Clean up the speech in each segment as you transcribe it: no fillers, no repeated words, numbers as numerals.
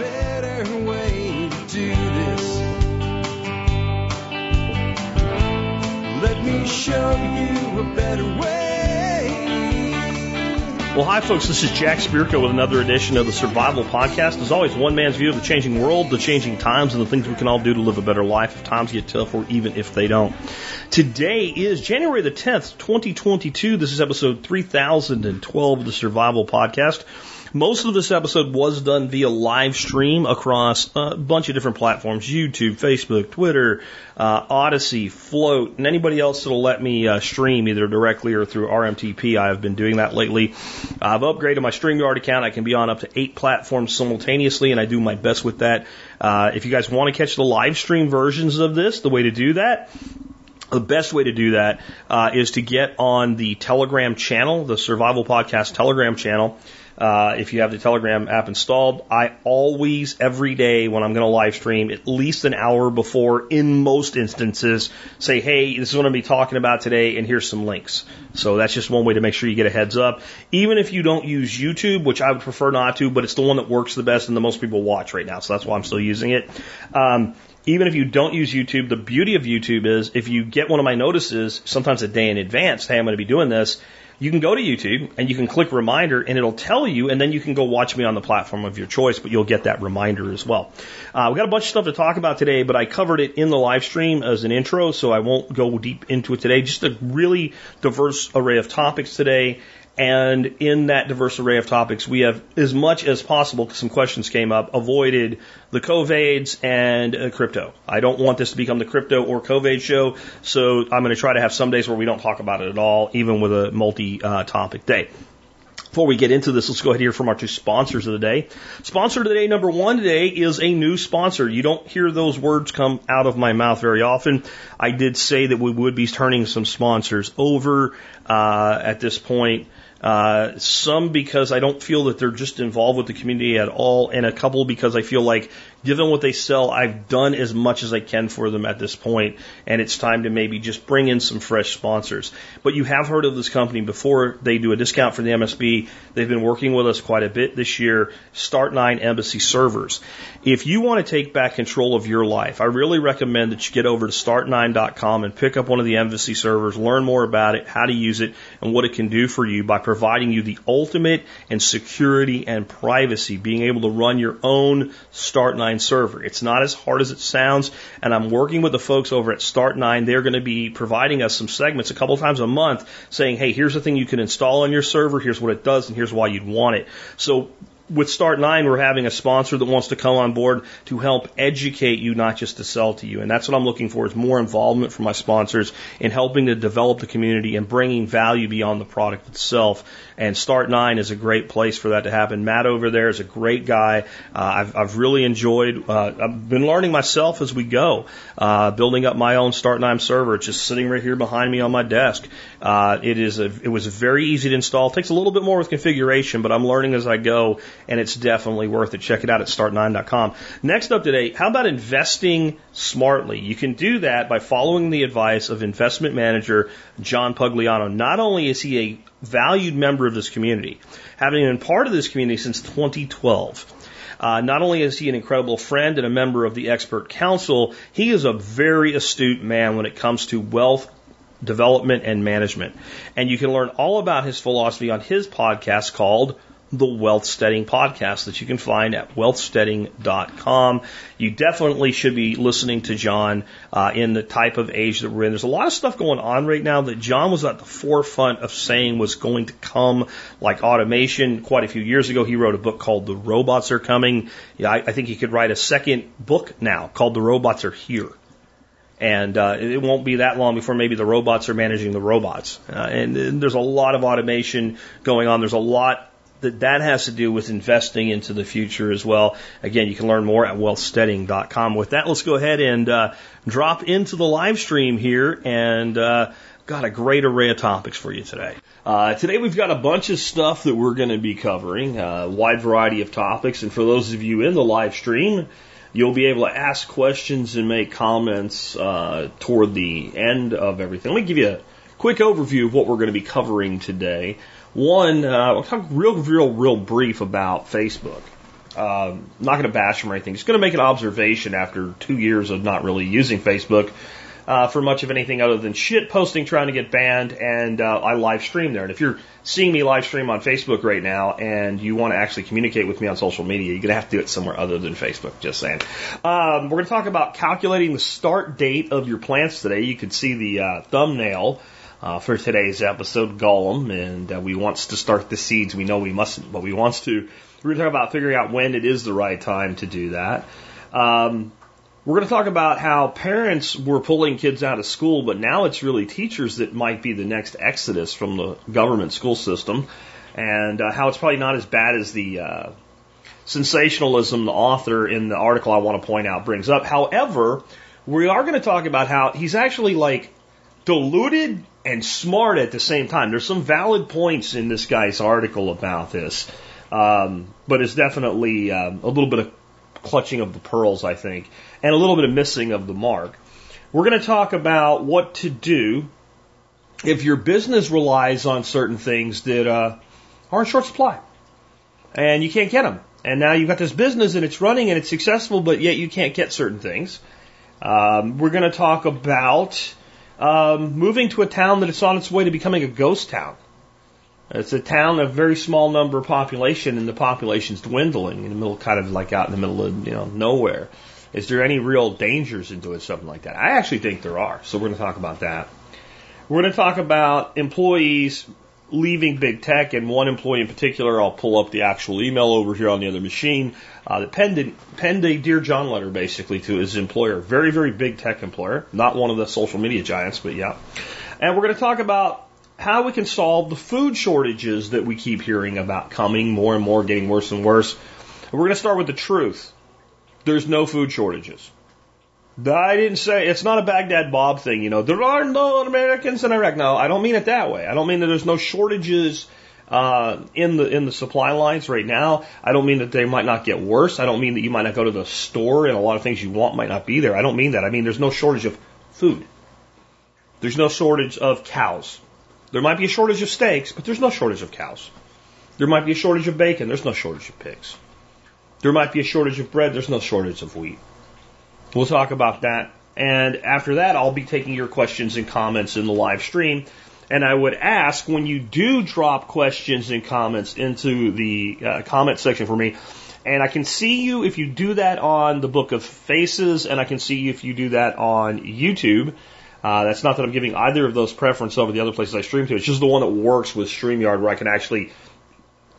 better way to do this. Let me show you a better way. Well, hi, folks. This is Jack Spirko with another edition of the Survival Podcast. As always, one man's view of the changing world, the changing times, and the things we can all do to live a better life if times get tough or even if they don't. Today is January the 10th, 2022. This is episode 3012 of the Survival Podcast. Most of this episode was done via live stream across a bunch of different platforms, YouTube, Facebook, Twitter, Odyssey, Float, and anybody else that will let me stream either directly or through RMTP. I have been doing that lately. I've upgraded my StreamYard account. I can be on up to 8 platforms simultaneously, and I do my best with that. If you guys want to catch the live stream versions of this, the way to do that, the best way to do that is to get on the Telegram channel, the Survival Podcast Telegram channel. If you have the Telegram app installed, I always, every day when I'm going to live stream, at least an hour before, in most instances, say, hey, this is what I'm going to be talking about today, and here's some links. So that's just one way to make sure you get a heads up. Even if you don't use YouTube, which I would prefer not to, but it's the one that works the best and the most people watch right now, so that's why I'm still using it. Even if you don't use YouTube, the beauty of YouTube is if you get one of my notices, sometimes a day in advance, hey, I'm going to be doing this, you can go to YouTube and you can click reminder and it'll tell you, and then you can go watch me on the platform of your choice, but you'll get that reminder as well. We got a bunch of stuff to talk about today, but I covered it in the live stream as an intro, so I won't go deep into it today. Just a really diverse array of topics today. And in that diverse array of topics, we have, as much as possible, because some questions came up, avoided the COVIDs and crypto. I don't want this to become the crypto or COVID show, so I'm going to try to have some days where we don't talk about it at all, even with a multi-topic day. Before we get into this, let's go ahead and hear from our two sponsors of the day. Sponsor of the day number one today is a new sponsor. You don't hear those words come out of my mouth very often. I did say that we would be turning some sponsors over at this point. Some because I don't feel that they're just involved with the community at all, and a couple because I feel like, given what they sell, I've done as much as I can for them at this point, and it's time to maybe just bring in some fresh sponsors. But you have heard of this company before. They do a discount for the MSB. They've been working with us quite a bit this year, Start9 Embassy Servers. If you want to take back control of your life, I really recommend that you get over to Start9.com and pick up one of the Embassy servers, learn more about it, how to use it, and what it can do for you by providing you the ultimate in security and privacy, being able to run your own Start9 server. It's not as hard as it sounds, and I'm working with the folks over at Start9. They're going to be providing us some segments a couple times a month saying, hey, here's the thing you can install on your server, here's what it does, and here's why you'd want it. So with Start9, we're having a sponsor that wants to come on board to help educate you, not just to sell to you. And that's what I'm looking for, is more involvement from my sponsors in helping to develop the community and bringing value beyond the product itself. And Start9 is a great place for that to happen. Matt over there is a great guy. I've really enjoyed, I've been learning myself as we go, building up my own Start9 server. It's just sitting right here behind me on my desk. It was very easy to install. It takes a little bit more with configuration, but I'm learning as I go. And it's definitely worth it. Check it out at start9.com. Next up today, how about investing smartly? You can do that by following the advice of investment manager John Pugliano. Not only is he a valued member of this community, having been part of this community since 2012, not only is he an incredible friend and a member of the expert council, he is a very astute man when it comes to wealth development and management. And you can learn all about his philosophy on his podcast called The Wealthsteading Podcast that you can find at wealthsteading.com. You definitely should be listening to John in the type of age that we're in. There's a lot of stuff going on right now that John was at the forefront of saying was going to come, like automation. Quite a few years ago, he wrote a book called The Robots Are Coming. Yeah, I think he could write a second book now called The Robots Are Here. And it won't be that long before maybe the robots are managing the robots. And there's a lot of automation going on. There's a lot that has to do with investing into the future as well. Again, you can learn more at wealthsteading.com. With that, let's go ahead and drop into the live stream here, and got a great array of topics for you today. Today we've got a bunch of stuff that we're going to be covering, a wide variety of topics. And for those of you in the live stream, you'll be able to ask questions and make comments toward the end of everything. Let me give you a quick overview of what we're going to be covering today. One, I'll talk real brief about Facebook. Not going to bash them or anything. Just going to make an observation after 2 years of not really using Facebook for much of anything other than shit posting, trying to get banned, and I live stream there. And if you're seeing me live stream on Facebook right now and you want to actually communicate with me on social media, you're going to have to do it somewhere other than Facebook, just saying. We're going to talk about calculating the start date of your plants today. You can see the thumbnail for today's episode, Gollum, and we wants to start the seeds. We know we mustn't, but we wants to. We're going to talk about figuring out when it is the right time to do that. We're going to talk about how parents were pulling kids out of school, but now it's really teachers that might be the next exodus from the government school system, and how it's probably not as bad as the sensationalism the author in the article I want to point out brings up. However, we are going to talk about how he's actually like deluded and smart at the same time. There's some valid points in this guy's article about this. But it's definitely a little bit of clutching of the pearls, I think, and a little bit of missing of the mark. We're going to talk about what to do if your business relies on certain things that are in short supply, and you can't get them. And now you've got this business, and it's running, and it's successful, but yet you can't get certain things. We're going to talk about moving to a town that it's on its way to becoming a ghost town. It's a town of very small number of population, and the population's dwindling in the middle, kind of like out in the middle of nowhere. Is there any real dangers in doing something like that? I actually think there are, so we're going to talk about that. We're going to talk about employees leaving big tech, and one employee in particular. I'll pull up the actual email over here on the other machine. That penned a Dear John letter, basically, to his employer. Very, very big tech employer. Not one of the social media giants, but yeah. And we're going to talk about how we can solve the food shortages that we keep hearing about coming more and more, getting worse and worse. We're going to start with the truth. There's no food shortages. I didn't say, it's not a Baghdad Bob thing, there are no Americans in Iraq. No, I don't mean it that way. I don't mean that there's no shortages in the supply lines right now. I don't mean that they might not get worse. I don't mean that you might not go to the store and a lot of things you want might not be there. I don't mean that. I mean there's no shortage of food. There's no shortage of cows. There might be a shortage of steaks, but there's no shortage of cows. There might be a shortage of bacon. There's no shortage of pigs. There might be a shortage of bread. There's no shortage of wheat. We'll talk about that. And after that, I'll be taking your questions and comments in the live stream. And I would ask, when you do drop questions and comments into the comment section for me, and I can see you if you do that on the Book of Faces, and I can see you if you do that on YouTube. That's not that I'm giving either of those preference over the other places I stream to. It's just the one that works with StreamYard where I can actually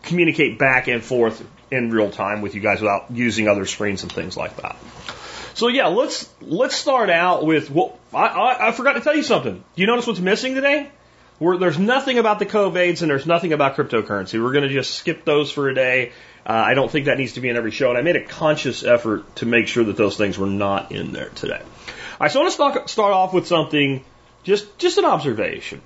communicate back and forth in real time with you guys without using other screens and things like that. So yeah, let's start out with, well, I forgot to tell you something. You notice what's missing today? There's nothing about the COVIDs and there's nothing about cryptocurrency. We're going to just skip those for a day. I don't think that needs to be in every show, and I made a conscious effort to make sure that those things were not in there today. All right, so I want to start off with something, just an observation.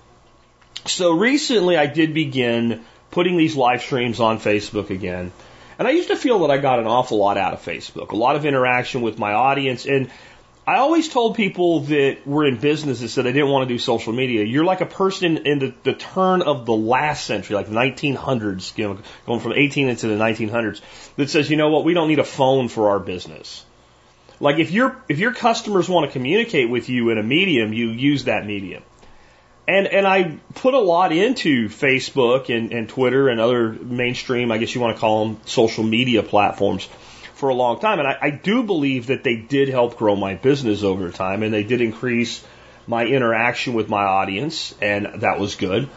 So recently I did begin putting these live streams on Facebook again, and I used to feel that I got an awful lot out of Facebook, a lot of interaction with my audience, and I always told people that were in businesses that I didn't want to do social media, you're like a person in the turn of the last century, like 1900s, going from 18 into the 1900s, that says, you know what, we don't need a phone for our business. Like if your customers want to communicate with you in a medium, you use that medium. And I put a lot into Facebook and Twitter and other mainstream, I guess you want to call them, social media platforms for a long time. And I do believe that they did help grow my business over time, and they did increase my interaction with my audience, and that was good.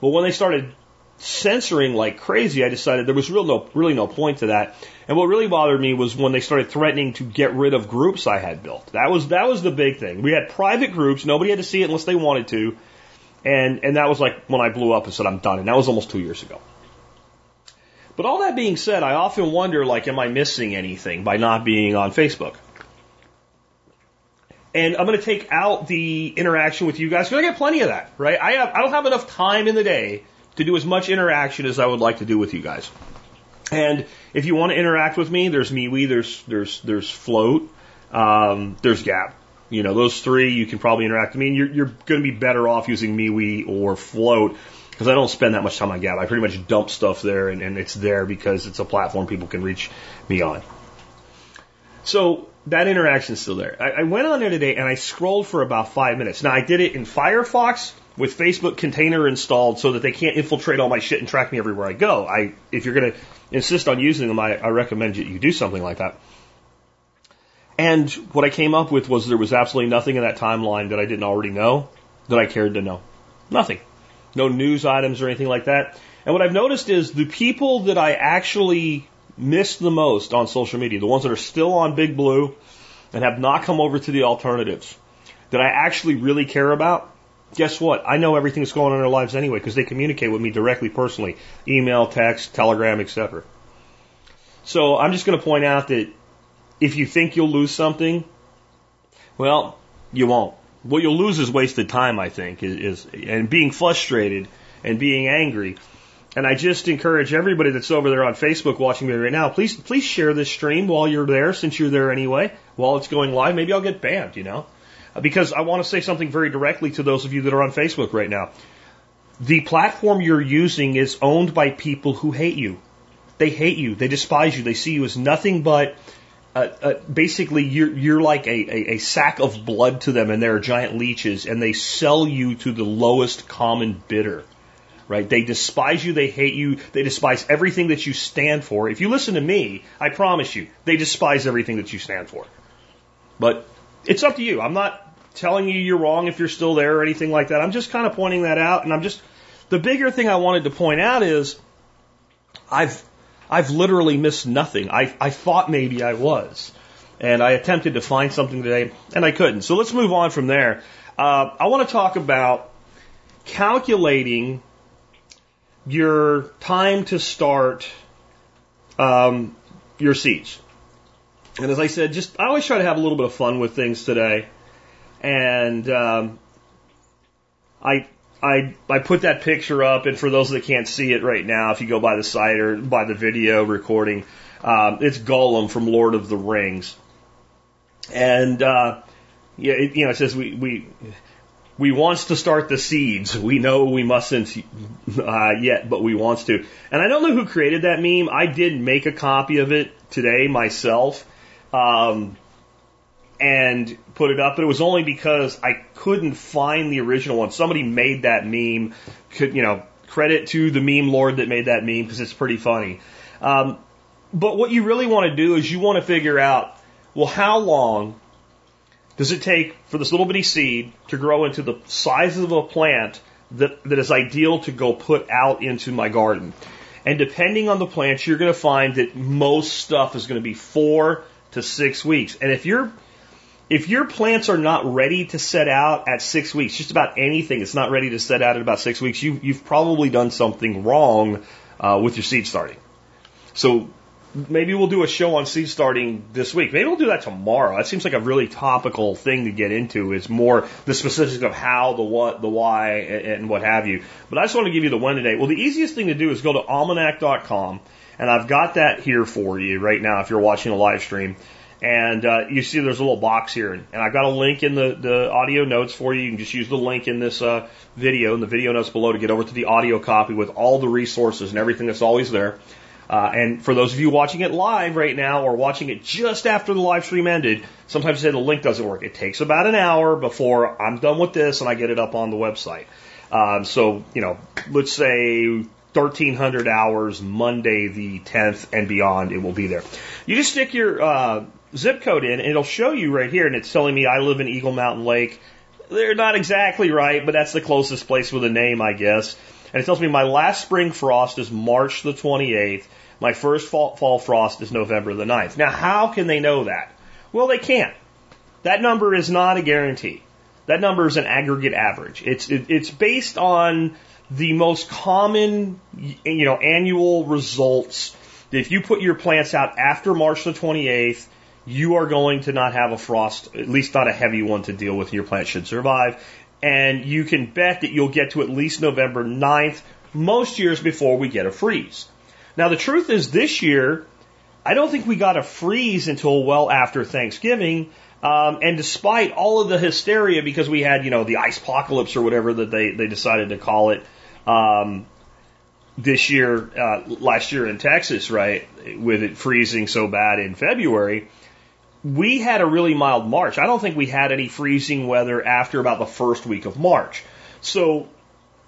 But when they started censoring like crazy, I decided there was really no point to that. And what really bothered me was when they started threatening to get rid of groups I had built. That was the big thing. We had private groups. Nobody had to see it unless they wanted to. And that was like when I blew up and said, I'm done. And that was almost 2 years ago. But all that being said, I often wonder, like, am I missing anything by not being on Facebook? And I'm going to take out the interaction with you guys because I get plenty of that, right? I don't have enough time in the day to do as much interaction as I would like to do with you guys. And if you want to interact with me, there's MeWe, there's Float, there's Gab. Those three you can probably interact with me. And you're going to be better off using MeWe or Float because I don't spend that much time on Gab. I pretty much dump stuff there, and it's there because it's a platform people can reach me on. So that interaction is still there. I went on there today, and I scrolled for about 5 minutes. Now, I did it in Firefox with Facebook Container installed so that they can't infiltrate all my shit and track me everywhere I go. If you're going to insist on using them, I recommend that you do something like that. And what I came up with was there was absolutely nothing in that timeline that I didn't already know that I cared to know. Nothing. No news items or anything like that. And what I've noticed is the people that I actually missed the most on social media, the ones that are still on Big Blue and have not come over to the alternatives, that I actually really care about, guess what? I know everything that's going on in their lives anyway because they communicate with me directly, personally, email, text, Telegram, etc. So I'm just going to point out that if you think you'll lose something, well, you won't. What you'll lose is wasted time, I think, and being frustrated and being angry. And I just encourage everybody that's over there on Facebook watching me right now, please share this stream while you're there, since you're there anyway, while it's going live. Maybe I'll get banned, because I want to say something very directly to those of you that are on Facebook right now. The platform you're using is owned by people who hate you. They hate you. They despise you. They see you as nothing but... basically, you're like a sack of blood to them, and they're giant leeches, and they sell you to the lowest common bidder, right? They despise you, they hate you, they despise everything that you stand for. If you listen to me, I promise you, they despise everything that you stand for. But it's up to you. I'm not telling you you're wrong if you're still there or anything like that. I'm just kind of pointing that out, and the bigger thing I wanted to point out is I've literally missed nothing. I thought maybe I was. And I attempted to find something today, and I couldn't. So let's move on from there. I want to talk about calculating your time to start your seeds. And as I said, I always try to have a little bit of fun with things today. And I put that picture up, and for those that can't see it right now, if you go by the site or by the video recording, it's Gollum from Lord of the Rings. And, it says we wants to start the seeds. We know we mustn't yet, but we wants to. And I don't know who created that meme. I did make a copy of it today myself. And put it up, but it was only because I couldn't find the original one. Somebody made that meme. Credit to the meme lord that made that meme, because it's pretty funny. But what you really want to do is you want to figure out, well, how long does it take for this little bitty seed to grow into the size of a plant that is ideal to go put out into my garden? And depending on the plant, you're going to find that most stuff is going to be 4 to 6 weeks. And if your plants are not ready to set out at 6 weeks, just about anything that's not ready to set out at about 6 weeks, you've probably done something wrong with your seed starting. So maybe we'll do a show on seed starting this week. Maybe we'll do that tomorrow. That seems like a really topical thing to get into. It's more the specifics of how, the what, the why, and what have you. But I just want to give you the one today. Well, the easiest thing to do is go to almanac.com, and I've got that here for you right now if you're watching a live stream. And you see there's a little box here, and I've got a link in the audio notes for you. You can just use the link in this video, in the video notes below, to get over to the audio copy with all the resources and everything that's always there. And for those of you watching it live right now or watching it just after the live stream ended, sometimes they say the link doesn't work. It takes about an hour before I'm done with this and I get it up on the website. So let's say 1,300 hours, Monday the 10th and beyond, it will be there. You just stick your zip code in, and it'll show you right here, and it's telling me I live in Eagle Mountain Lake. They're not exactly right, but that's the closest place with a name, I guess. And it tells me my last spring frost is March the 28th. My first fall frost is November the 9th. Now, how can they know that? Well, they can't. That number is not a guarantee. That number is an aggregate average. It's based on the most common, annual results. If you put your plants out after March the 28th, you are going to not have a frost, at least not a heavy one to deal with. Your plant should survive. And you can bet that you'll get to at least November 9th, most years, before we get a freeze. Now, the truth is, this year, I don't think we got a freeze until well after Thanksgiving. And despite all of the hysteria, because we had, the ice apocalypse or whatever that they decided to call it, this year, last year in Texas, right, with it freezing so bad in February, we had a really mild March. I don't think we had any freezing weather after about the first week of March. So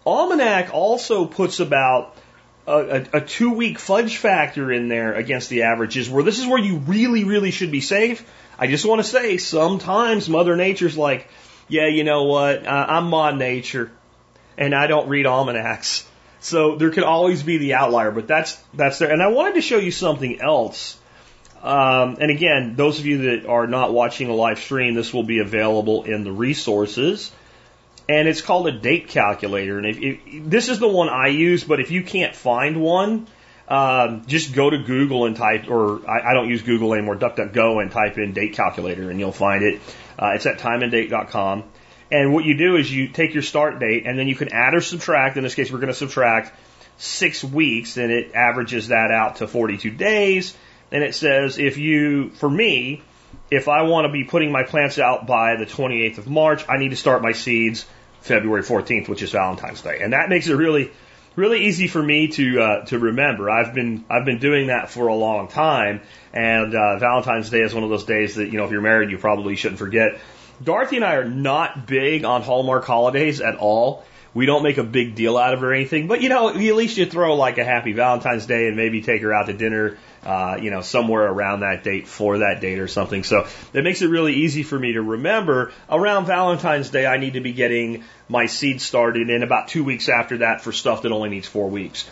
Almanac also puts about a 2-week fudge factor in there against the averages, where this is where you really, really should be safe. I just want to say, sometimes Mother Nature's like, yeah, you know what, I'm Mod Nature, and I don't read almanacs. So there could always be the outlier, but that's there. And I wanted to show you something else. And again, those of you that are not watching a live stream, this will be available in the resources. And it's called a date calculator. And if this is the one I use, but if you can't find one, just go to Google and type, or I don't use Google anymore, DuckDuckGo, and type in date calculator, and you'll find it. It's at timeanddate.com. And what you do is you take your start date, and then you can add or subtract. In this case, we're going to subtract 6 weeks, and it averages that out to 42 days. And it says, for me, if I want to be putting my plants out by the 28th of March, I need to start my seeds February 14th, which is Valentine's Day. And that makes it really, really easy for me to remember. I've been doing that for a long time. And Valentine's Day is one of those days that, if you're married, you probably shouldn't forget. Dorothy and I are not big on Hallmark holidays at all. We don't make a big deal out of it or anything, but at least you throw like a happy Valentine's Day and maybe take her out to dinner, somewhere around that date for that date or something. So it makes it really easy for me to remember around Valentine's Day I need to be getting my seeds started, and about 2 weeks after that for stuff that only needs 4 weeks.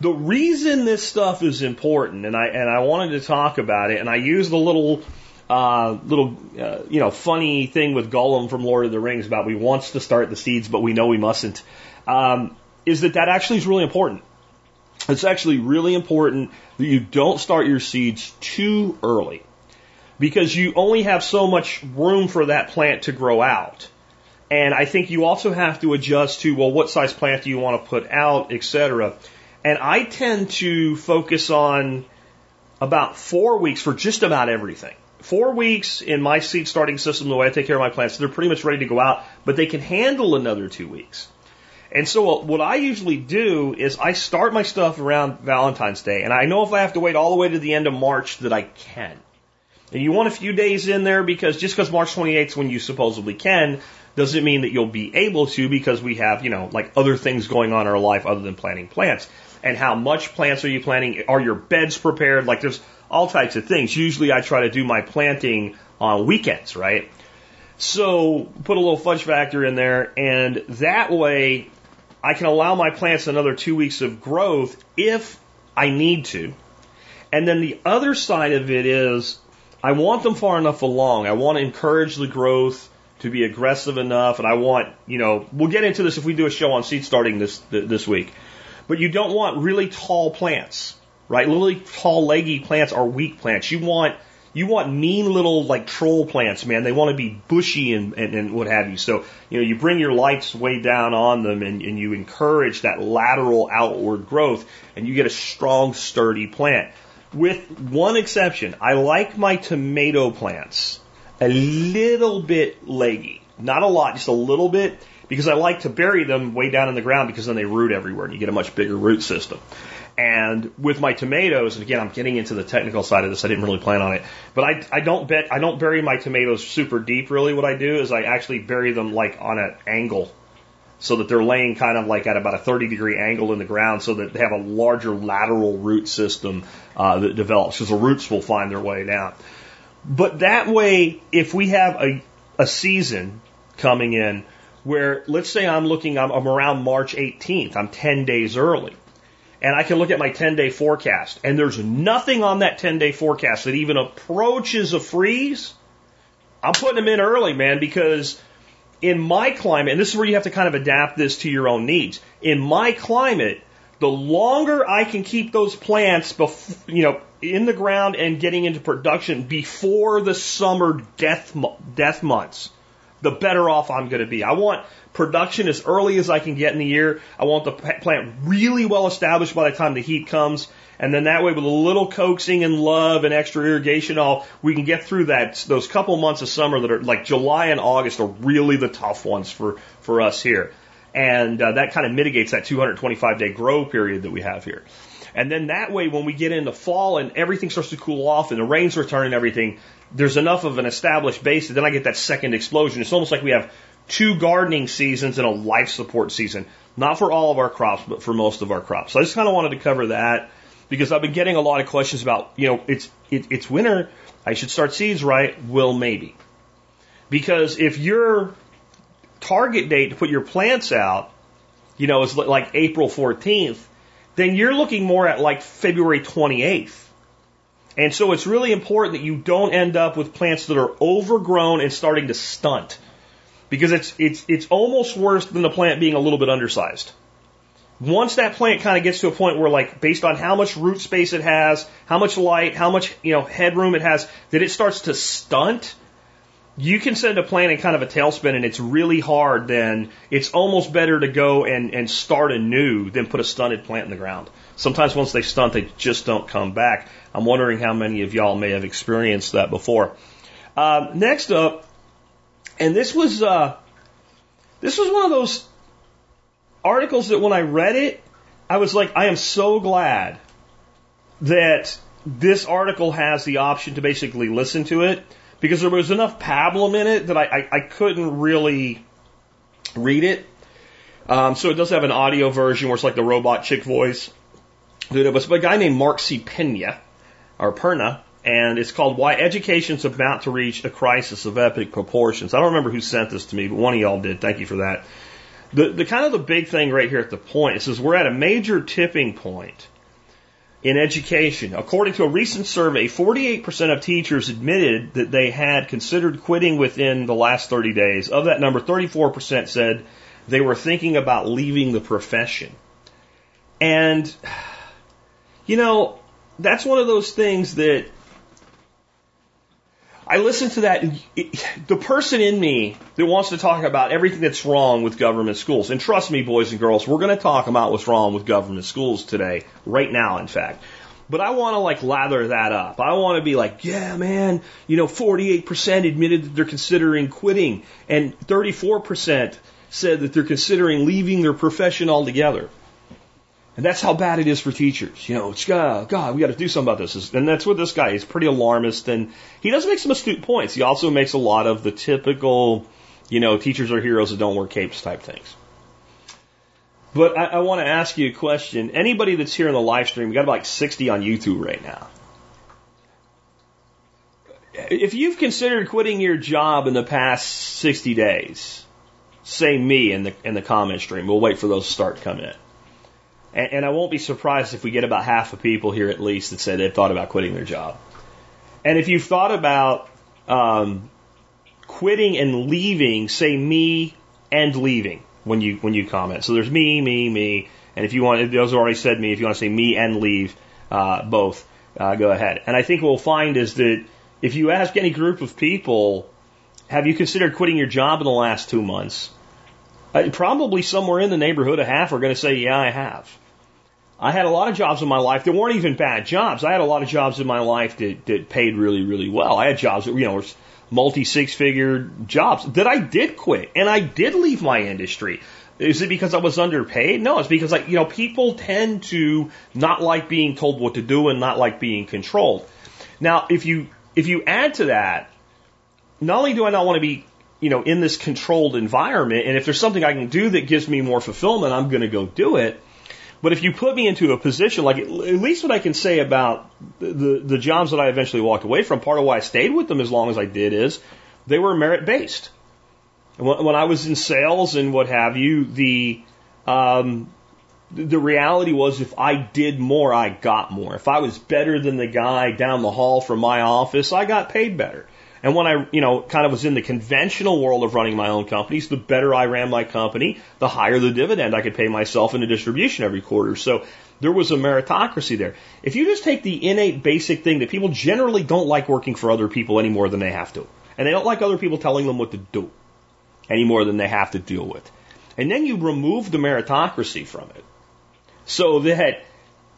The reason this stuff is important, and I wanted to talk about it, and I used the little funny thing with Gollum from Lord of the Rings about we wants to start the seeds, but we know we mustn't, is that actually is really important. It's actually really important that you don't start your seeds too early, because you only have so much room for that plant to grow out. And I think you also have to adjust to, what size plant do you want to put out, etc. And I tend to focus on about 4 weeks for just about everything. 4 weeks in my seed starting system, the way I take care of my plants, they're pretty much ready to go out, but they can handle another 2 weeks. And so what I usually do is I start my stuff around Valentine's Day, and I know if I have to wait all the way to the end of March that I can. And you want a few days in there, because just because March 28th is when you supposedly can doesn't mean that you'll be able to, because we have, other things going on in our life other than planting plants. And how much plants are you planting? Are your beds prepared? Like, there's all types of things. Usually I try to do my planting on weekends, right? So put a little fudge factor in there, and that way I can allow my plants another 2 weeks of growth if I need to. And then the other side of it is I want them far enough along. I want to encourage the growth to be aggressive enough, and I want, we'll get into this if we do a show on seed starting this week. But you don't want really tall plants. Right, literally tall, leggy plants are weak plants. You want mean little like troll plants, man. They want to be bushy and what have you. So you bring your lights way down on them, and you encourage that lateral outward growth, and you get a strong, sturdy plant. With one exception, I like my tomato plants a little bit leggy, not a lot, just a little bit, because I like to bury them way down in the ground, because then they root everywhere, and you get a much bigger root system. And with my tomatoes, and again, I'm getting into the technical side of this. I didn't really plan on it, but I don't bury my tomatoes super deep. Really, what I do is I actually bury them like on an angle, so that they're laying kind of like at about a 30-degree angle in the ground, so that they have a larger lateral root system that develops, because the roots will find their way down. But that way, if we have a season coming in where, let's say, I'm around March 18th, I'm 10 days early. And I can look at my 10-day forecast, and there's nothing on that 10-day forecast that even approaches a freeze. I'm putting them in early, man, because in my climate, and this is where you have to kind of adapt this to your own needs. In my climate, the longer I can keep those plants, in the ground and getting into production before the summer death months, the better off I'm going to be. I want production as early as I can get in the year. I want the plant really well established by the time the heat comes. And then that way, with a little coaxing and love and extra irrigation, we can get through those couple months of summer that are like July and August are really the tough ones for us here. And that kind of mitigates that 225-day grow period that we have here. And then that way, when we get into fall and everything starts to cool off and the rains return and everything, there's enough of an established base that then I get that second explosion. It's almost like we have two gardening seasons and a life support season. Not for all of our crops, but for most of our crops. So I just kind of wanted to cover that because I've been getting a lot of questions about, you know, it's winter. I should start seeds, right? Well, maybe. Because if your target date to put your plants out, you know, is like April 14th, then you're looking more at like February 28th. And so it's really important that you don't end up with plants that are overgrown and starting to stunt. Because it's almost worse than the plant being a little bit undersized. Once that plant kind of gets to a point where, like, based on how much root space it has, how much light, how much, you know, headroom it has, that it starts to stunt, you can send a plant in kind of a tailspin, and it's really hard. Then it's almost better to go and start anew than put a stunted plant in the ground. Sometimes once they stunt, they just don't come back. I'm wondering how many of y'all may have experienced that before. Next up, and this was one of those articles that when I read it, I was like, I am so glad that this article has the option to basically listen to it, because there was enough pablum in it that I couldn't really read it. So it does have an audio version where it's like the robot chick voice. It's by a guy named Mark C. Perna, and it's called Why Education's About to Reach a Crisis of Epic Proportions. I don't remember who sent this to me, but one of y'all did. Thank you for that. The kind of the big thing right here at the point, it says we're at a major tipping point in education. According to a recent survey, 48% of teachers admitted that they had considered quitting within the last 30 days. Of that number, 34% said they were thinking about leaving the profession. And, you know, that's one of those things that I listen to that. The person in me that wants to talk about everything that's wrong with government schools, and trust me, boys and girls, we're going to talk about what's wrong with government schools today, right now, in fact. But I want to, like, lather that up. I want to be like, yeah, man, you know, 48% admitted that they're considering quitting, and 34% said that they're considering leaving their profession altogether. And that's how bad it is for teachers. You know, it's, God, we got to do something about this. And that's what this guy is, pretty alarmist. And he does make some astute points. He also makes a lot of the typical, you know, teachers are heroes that don't wear capes type things. But I want to ask you a question. Anybody that's here in the live stream, we got about like 60 on YouTube right now. If you've considered quitting your job in the past 60 days, say me in the comment stream. We'll wait for those to start coming in. And I won't be surprised if we get about half of people here at least that say they've thought about quitting their job. And if you've thought about quitting and leaving, say me and leaving when you comment. So there's me. And if you want, those already said me. If you want to say me and leave, both, go ahead. And I think what we'll find is that if you ask any group of people, have you considered quitting your job in the last 2 months? Probably somewhere in the neighborhood of half are going to say, yeah, I have. I had a lot of jobs in my life that weren't even bad jobs. I had a lot of jobs in my life that paid really, really well. I had jobs that, you know, were multi-six-figure jobs that I did quit, and I did leave my industry. Is it because I was underpaid? No, it's because, like, you know, people tend to not like being told what to do and not like being controlled. Now, if you add to that, not only do I not want to be, you know, in this controlled environment, and if there's something I can do that gives me more fulfillment, I'm going to go do it. But if you put me into a position, like, at least what I can say about the jobs that I eventually walked away from, part of why I stayed with them as long as I did is they were merit-based. When I was in sales and what have you, the reality was if I did more, I got more. If I was better than the guy down the hall from my office, I got paid better. And when I, you know, kind of was in the conventional world of running my own companies, the better I ran my company, the higher the dividend I could pay myself in a distribution every quarter. So there was a meritocracy there. If you just take the innate basic thing that people generally don't like working for other people any more than they have to, and they don't like other people telling them what to do any more than they have to deal with, and then you remove the meritocracy from it so that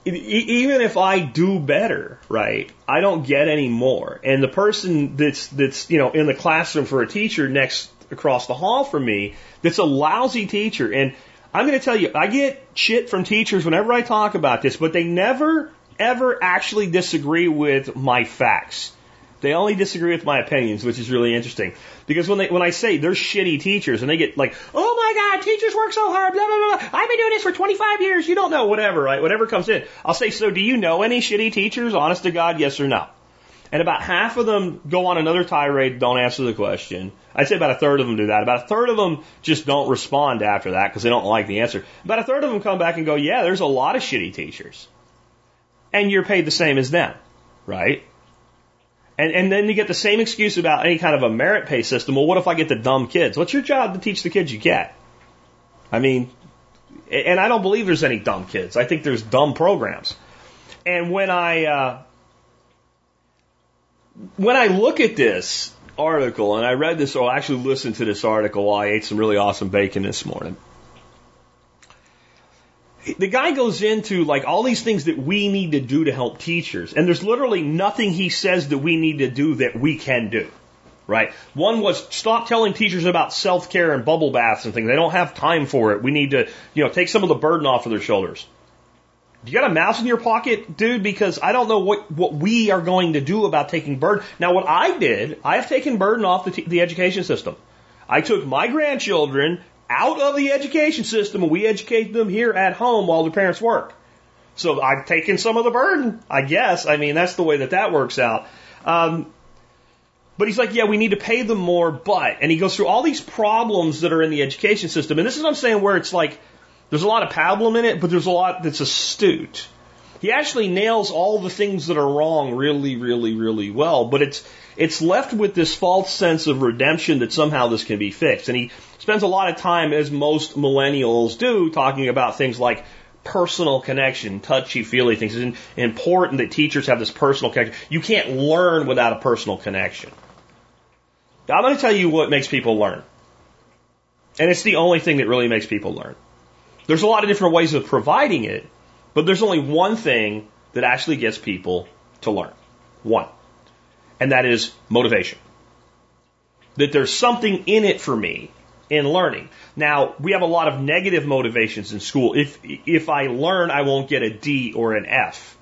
even if I do better, right, I don't get any more. And the person that's you know in the classroom for a teacher next across the hall from me that's a lousy teacher. And I'm going to tell you, I get shit from teachers whenever I talk about this, but they never, ever actually disagree with my facts. They only disagree with my opinions, which is really interesting. Because when I say they're shitty teachers and they get like, oh my God, teachers work so hard, blah, blah, blah. I've been doing this for 25 years. You don't know, whatever, right? Whatever comes in. I'll say, so do you know any shitty teachers? Honest to God, yes or no? And about half of them go on another tirade, don't answer the question. I'd say about a third of them do that. About a third of them just don't respond after that because they don't like the answer. About a third of them come back and go, yeah, there's a lot of shitty teachers. And you're paid the same as them, right? And then you get the same excuse about any kind of a merit pay system. Well, what if I get the dumb kids? What's your job to teach the kids you get? I mean, and I don't believe there's any dumb kids. I think there's dumb programs. And when I look at this article, and I read this, or I actually listened to this article while I ate some really awesome bacon this morning, the guy goes into like all these things that we need to do to help teachers, and there's literally nothing he says that we need to do that we can do, right? One was stop telling teachers about self-care and bubble baths and things. They don't have time for it. We need to, take some of the burden off of their shoulders. You got a mouse in your pocket, dude? Because I don't know what we are going to do about taking burden. Now, what I did, I have taken burden off the education system. I took my grandchildren out of the education system, and we educate them here at home while their parents work. So I've taken some of the burden, I guess. I mean, that's the way that works out. But he's like, yeah, we need to pay them more, but... And he goes through all these problems that are in the education system. And this is what I'm saying, where it's like, there's a lot of pablum in it, but there's a lot that's astute. He actually nails all the things that are wrong really, really, really well, but it's left with this false sense of redemption that somehow this can be fixed. And he spends a lot of time, as most millennials do, talking about things like personal connection, touchy-feely things. It's important that teachers have this personal connection. You can't learn without a personal connection. I'm going to tell you what makes people learn. And it's the only thing that really makes people learn. There's a lot of different ways of providing it, but there's only one thing that actually gets people to learn. One. And that is motivation. That there's something in it for me in learning. Now, we have a lot of negative motivations in school. If I learn, I won't get a D or an F.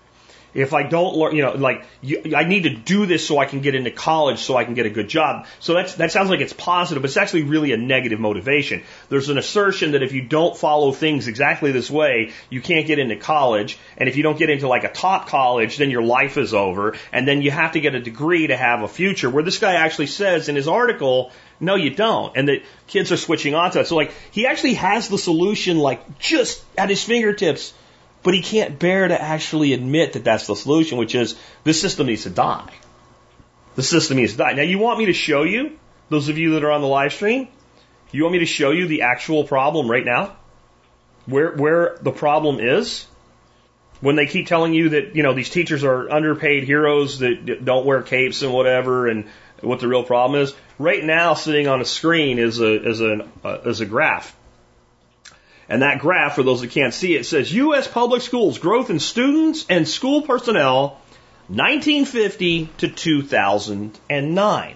If I don't learn, I need to do this so I can get into college, so I can get a good job. So that sounds like it's positive, but it's actually really a negative motivation. There's an assertion that if you don't follow things exactly this way, you can't get into college. And if you don't get into like a top college, then your life is over. And then you have to get a degree to have a future, where this guy actually says in his article, no, you don't. And that kids are switching on to it. So he actually has the solution just at his fingertips. But he can't bear to actually admit that that's the solution, which is this system needs to die. The system needs to die. Now, you want me to show you, those of you that are on the live stream, you want me to show you the actual problem right now? Where the problem is? When they keep telling you that, these teachers are underpaid heroes that don't wear capes and whatever, and what the real problem is? Right now, sitting on a screen is a graph. And that graph, for those that can't see it, says U.S. public schools growth in students and school personnel 1950 to 2009.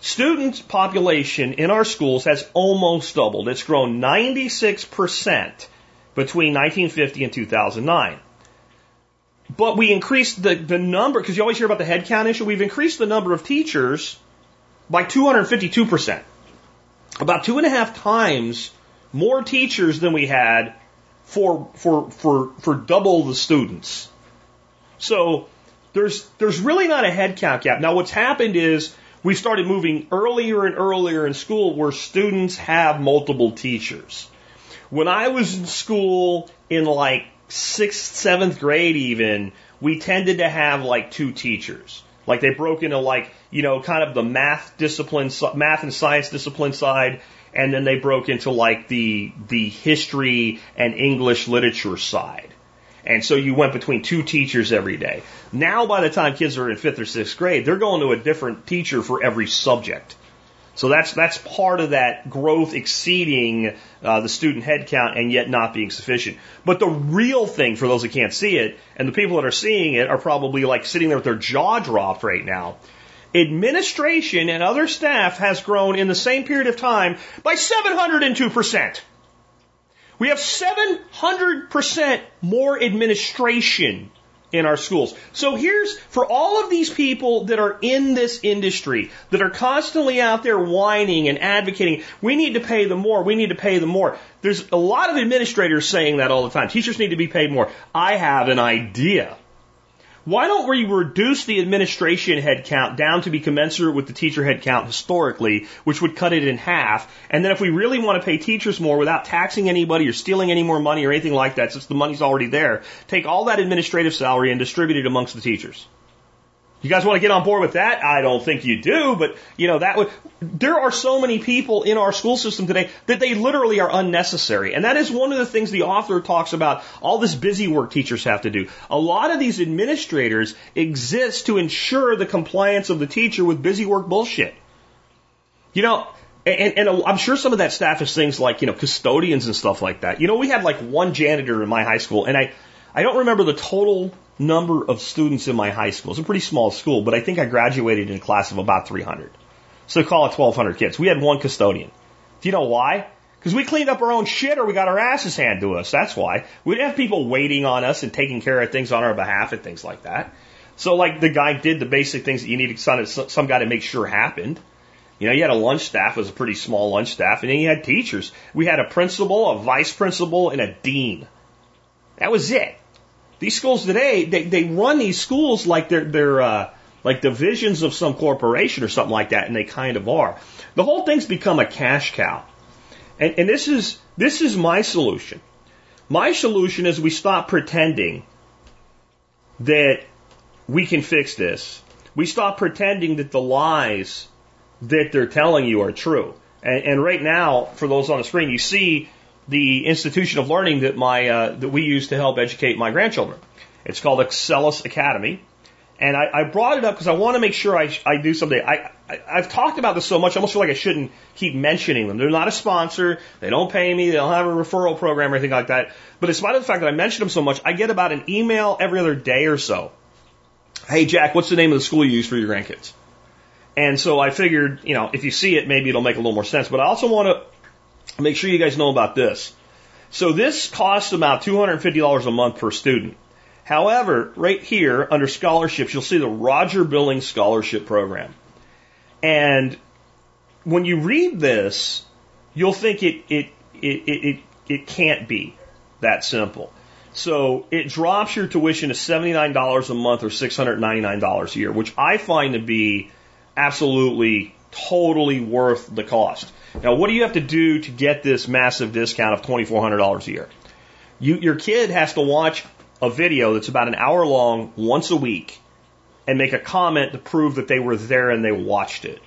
Student population in our schools has almost doubled. It's grown 96% between 1950 and 2009. But we increased the number, because you always hear about the headcount issue, we've increased the number of teachers by 252%. About 2.5 times... more teachers than we had for double the students. So there's really not a headcount gap. Now what's happened is we started moving earlier and earlier in school where students have multiple teachers. When I was in school in 6th, 7th grade even, we tended to have 2 teachers. They broke into kind of the math discipline, math and science discipline side. And then they broke into the history and English literature side. And so you went between 2 teachers every day. Now by the time kids are in 5th or 6th grade, they're going to a different teacher for every subject. So that's part of that growth exceeding the student headcount and yet not being sufficient. But the real thing, for those that can't see it, and the people that are seeing it are probably sitting there with their jaw dropped right now, Administration and other staff has grown in the same period of time by 702%. We have 700% more administration in our schools. So here's, for all of these people that are in this industry, that are constantly out there whining and advocating, we need to pay them more, we need to pay them more. There's a lot of administrators saying that all the time. Teachers need to be paid more. I have an idea. Why don't we reduce the administration headcount down to be commensurate with the teacher headcount historically, which would cut it in half, and then if we really want to pay teachers more without taxing anybody or stealing any more money or anything like that, since the money's already there, take all that administrative salary and distribute it amongst the teachers. You guys want to get on board with that? I don't think you do, but you know that would. There are so many people in our school system today that they literally are unnecessary, and that is one of the things the author talks about. All this busy work teachers have to do. A lot of these administrators exist to ensure the compliance of the teacher with busy work bullshit. You know, and I'm sure some of that staff is things like, you know, custodians and stuff like that. You know, we had like one janitor in my high school, and I don't remember the total number of students in my high school. It's a pretty small school, but I think I graduated in a class of about 300. So call it 1,200 kids. We had one custodian. Do you know why? Because we cleaned up our own shit or we got our asses handed to us. That's why. We'd have people waiting on us and taking care of things on our behalf and things like that. So like the guy did the basic things that you needed some guy to make sure happened. You know, you had a lunch staff. It was a pretty small lunch staff. And then you had teachers. We had a principal, a vice principal, and a dean. That was it. These schools today, they run these schools like they're like divisions of some corporation or something like that, and they kind of are. The whole thing's become a cash cow, and this is my solution. My solution is we stop pretending that we can fix this. We stop pretending that the lies that they're telling you are true. And right now, for those on the screen, you see the institution of learning that that we use to help educate my grandchildren. It's called Excellus Academy. And I brought it up because I want to make sure I do something. I've talked about this so much, I almost feel like I shouldn't keep mentioning them. They're not a sponsor. They don't pay me. They don't have a referral program or anything like that. But in spite of the fact that I mentioned them so much, I get about an email every other day or so. Hey, Jack, what's the name of the school you use for your grandkids? And so I figured, you know, if you see it, maybe it'll make a little more sense. But I also want to make sure you guys know about this. So this costs about $250 a month per student. However, right here under scholarships, you'll see the Roger Billings Scholarship Program. And when you read this, you'll think it can't be that simple. So it drops your tuition to $79 a month or $699 a year, which I find to be absolutely totally worth the cost. Now, what do you have to do to get this massive discount of $2,400 a year? Your kid has to watch a video that's about an hour long once a week and make a comment to prove that they were there and they watched it.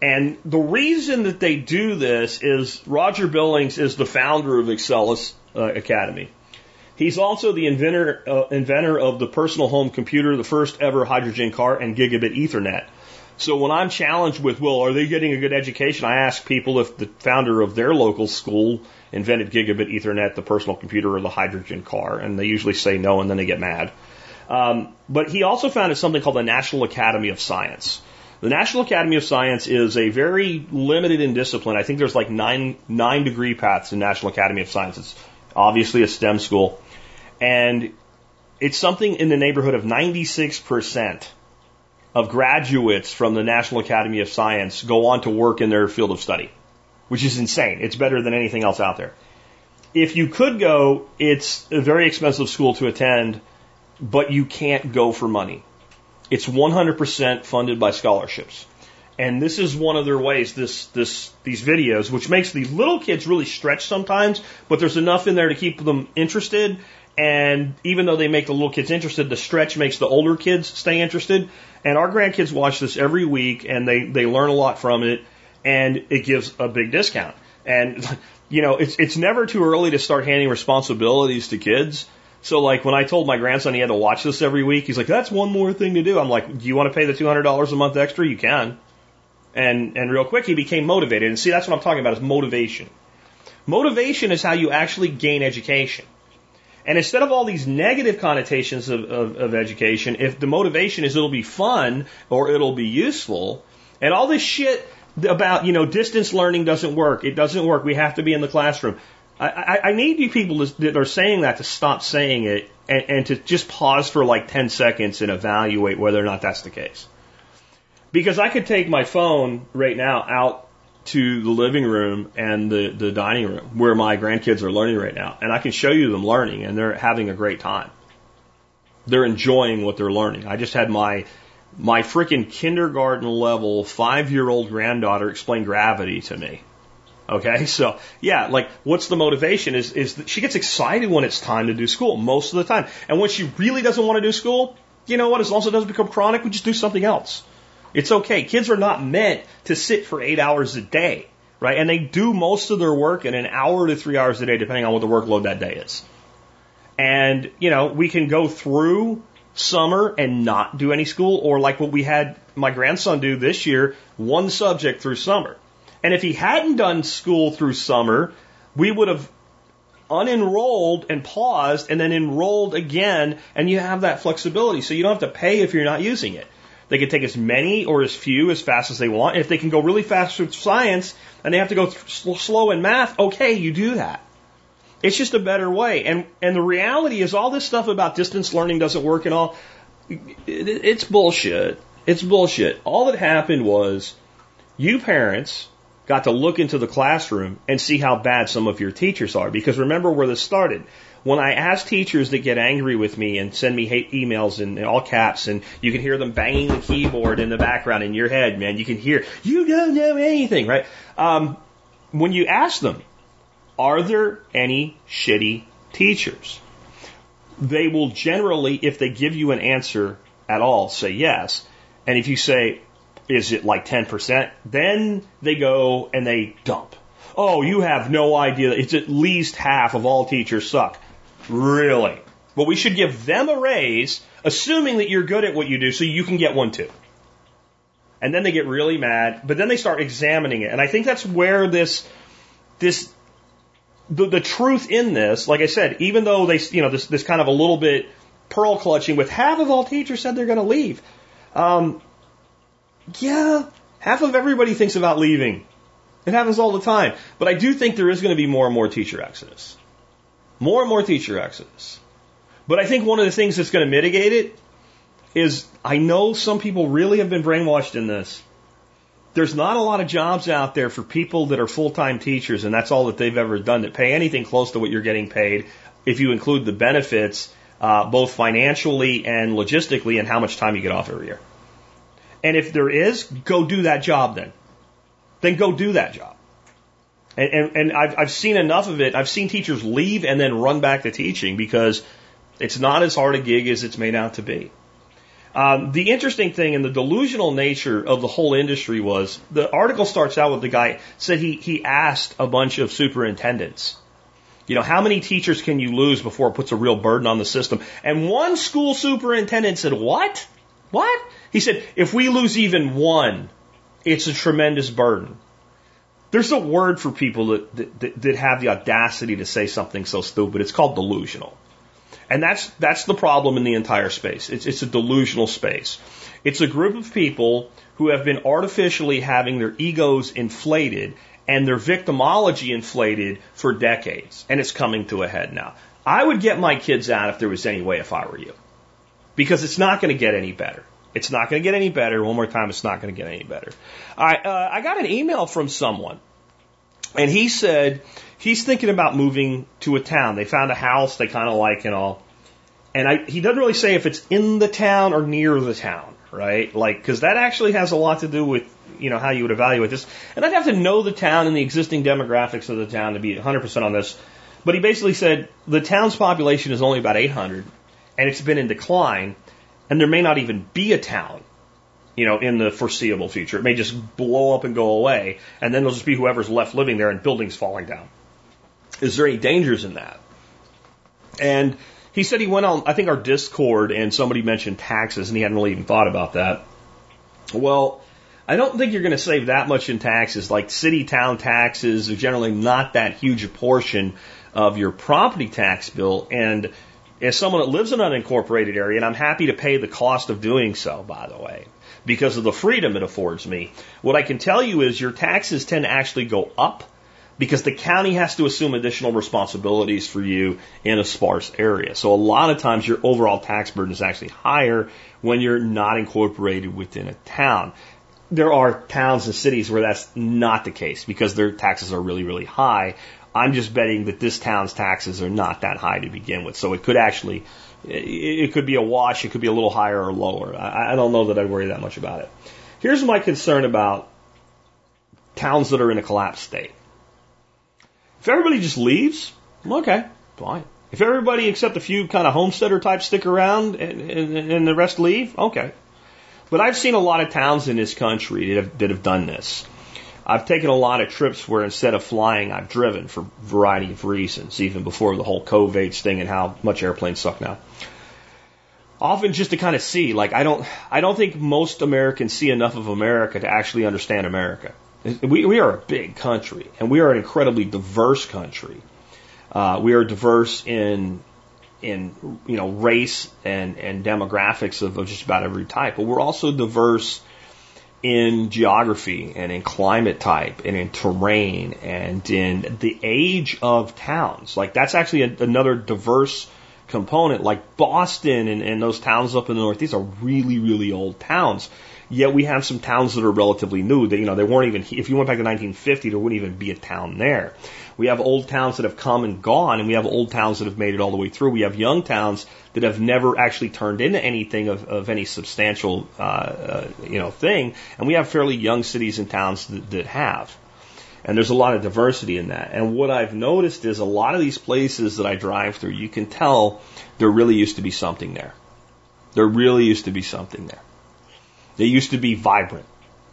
And the reason that they do this is Roger Billings is the founder of Excellus Academy. He's also the inventor of the personal home computer, the first ever hydrogen car, and gigabit Ethernet. So when I'm challenged with, well, are they getting a good education? I ask people if the founder of their local school invented gigabit Ethernet, the personal computer, or the hydrogen car, and they usually say no, and then they get mad. But he also founded something called the National Academy of Science. The National Academy of Science is a very limited in discipline. I think there's like nine degree paths in National Academy of Science. It's obviously a STEM school. And it's something in the neighborhood of 96% of graduates from the National Academy of Science go on to work in their field of study, which is insane. It's better than anything else out there. If you could go, it's a very expensive school to attend, but you can't go for money. It's 100% funded by scholarships. And this is one of their ways, these videos, which makes the little kids really stretch sometimes, but there's enough in there to keep them interested. And even though they make the little kids interested, the stretch makes the older kids stay interested. And our grandkids watch this every week, and they learn a lot from it, and it gives a big discount. And, you know, it's never too early to start handing responsibilities to kids. So, like, when I told my grandson he had to watch this every week, he's like, that's one more thing to do. I'm like, do you want to pay the $200 a month extra? You can. And real quick, he became motivated. And see, that's what I'm talking about is motivation. Motivation is how you actually gain education. And instead of all these negative connotations of education, if the motivation is it'll be fun or it'll be useful, and all this shit about, you know, distance learning doesn't work, it doesn't work, we have to be in the classroom. I need you people that are saying that to stop saying it and to just pause for like 10 seconds and evaluate whether or not that's the case. Because I could take my phone right now out to the living room and the dining room where my grandkids are learning right now, and I can show you them learning, and they're having a great time. They're enjoying what they're learning. I just had my freaking kindergarten level 5-year-old granddaughter explain gravity to me. Okay, so yeah, like what's the motivation is that she gets excited when it's time to do school most of the time. And when she really doesn't want to do school, you know what, as long as it doesn't become chronic, we just do something else. It's okay. Kids are not meant to sit for 8 hours a day, right? And they do most of their work in an hour to 3 hours a day, depending on what the workload that day is. And, you know, we can go through summer and not do any school, or like what we had my grandson do this year, one subject through summer. And if he hadn't done school through summer, we would have unenrolled and paused and then enrolled again, and you have that flexibility. So you don't have to pay if you're not using it. They can take as many or as few as fast as they want. If they can go really fast through science and they have to go slow in math, okay, you do that. It's just a better way. And the reality is all this stuff about distance learning doesn't work and all, it's bullshit. It's bullshit. All that happened was you parents got to look into the classroom and see how bad some of your teachers are. Because remember where this started. When I ask teachers that get angry with me and send me hate emails in all caps, and you can hear them banging the keyboard in the background in your head, man, you can hear, you don't know anything, right? When you ask them, are there any shitty teachers? They will generally, if they give you an answer at all, say yes. And if you say, is it like 10%? Then they go and they dump. Oh, you have no idea. It's at least half of all teachers suck. Really? Well, we should give them a raise, assuming that you're good at what you do, so you can get one too. And then they get really mad, but then they start examining it. And I think that's where the truth in this, like I said, even though they, you know, this kind of a little bit pearl clutching with half of all teachers said they're going to leave. Yeah, half of everybody thinks about leaving. It happens all the time. But I do think there is going to be more and more teacher exodus. More and more teacher exodus. But I think one of the things that's going to mitigate it is, I know some people really have been brainwashed in this. There's not a lot of jobs out there for people that are full-time teachers, and that's all that they've ever done, that pay anything close to what you're getting paid, if you include the benefits, both financially and logistically, and how much time you get off every year. And if there is, go do that job then. Then go do that job. And I've seen enough of it. I've seen teachers leave and then run back to teaching because it's not as hard a gig as it's made out to be. The interesting thing and the delusional nature of the whole industry was the article starts out with the guy said he asked a bunch of superintendents, you know, how many teachers can you lose before it puts a real burden on the system? And one school superintendent said, what? What? He said, if we lose even one, it's a tremendous burden. There's a word for people that have the audacity to say something so stupid. It's called delusional. And that's the problem in the entire space. It's a delusional space. It's a group of people who have been artificially having their egos inflated and their victimology inflated for decades. And it's coming to a head now. I would get my kids out if there was any way if I were you. Because it's not going to get any better. It's not going to get any better. One more time, it's not going to get any better. All right, I got an email from someone, and he said he's thinking about moving to a town. They found a house they kind of like and all. And he doesn't really say if it's in the town or near the town, right? Like, because that actually has a lot to do with, you know, how you would evaluate this. And I'd have to know the town and the existing demographics of the town to be 100% on this. But he basically said the town's population is only about 800, and it's been in decline. And there may not even be a town, you know, in the foreseeable future. It may just blow up and go away, and then there'll just be whoever's left living there and buildings falling down. Is there any dangers in that? And he said he went on, I think, our Discord, and somebody mentioned taxes, and he hadn't really even thought about that. Well, I don't think you're going to save that much in taxes. Like city-town taxes are generally not that huge a portion of your property tax bill. And as someone that lives in an unincorporated area, and I'm happy to pay the cost of doing so, by the way, because of the freedom it affords me, what I can tell you is your taxes tend to actually go up because the county has to assume additional responsibilities for you in a sparse area. So a lot of times your overall tax burden is actually higher when you're not incorporated within a town. There are towns and cities where that's not the case because their taxes are really, really high. I'm just betting that this town's taxes are not that high to begin with. So it could actually, it could be a wash. It could be a little higher or lower. I don't know that I'd worry that much about it. Here's my concern about towns that are in a collapsed state. If everybody just leaves, okay, fine. If everybody except a few kind of homesteader types stick around and the rest leave, okay. But I've seen a lot of towns in this country that have done this. I've taken a lot of trips where instead of flying, I've driven for a variety of reasons, even before the whole COVID thing and how much airplanes suck now. Often just to kind of see, like I don't think most Americans see enough of America to actually understand America. We are a big country, and we are an incredibly diverse country. We are diverse in race and demographics of just about every type, but we're also diverse in geography and in climate type and in terrain and in the age of towns. Like that's actually another diverse component. Like Boston and those towns up in the Northeast are really, really old towns. Yet we have some towns that are relatively new. That, they weren't even, if you went back to 1950, there wouldn't even be a town there. We have old towns that have come and gone, and we have old towns that have made it all the way through. We have young towns that have never actually turned into anything of any substantial, thing. And we have fairly young cities and towns that have. And there's a lot of diversity in that. And what I've noticed is a lot of these places that I drive through, you can tell there really used to be something there. They used to be vibrant.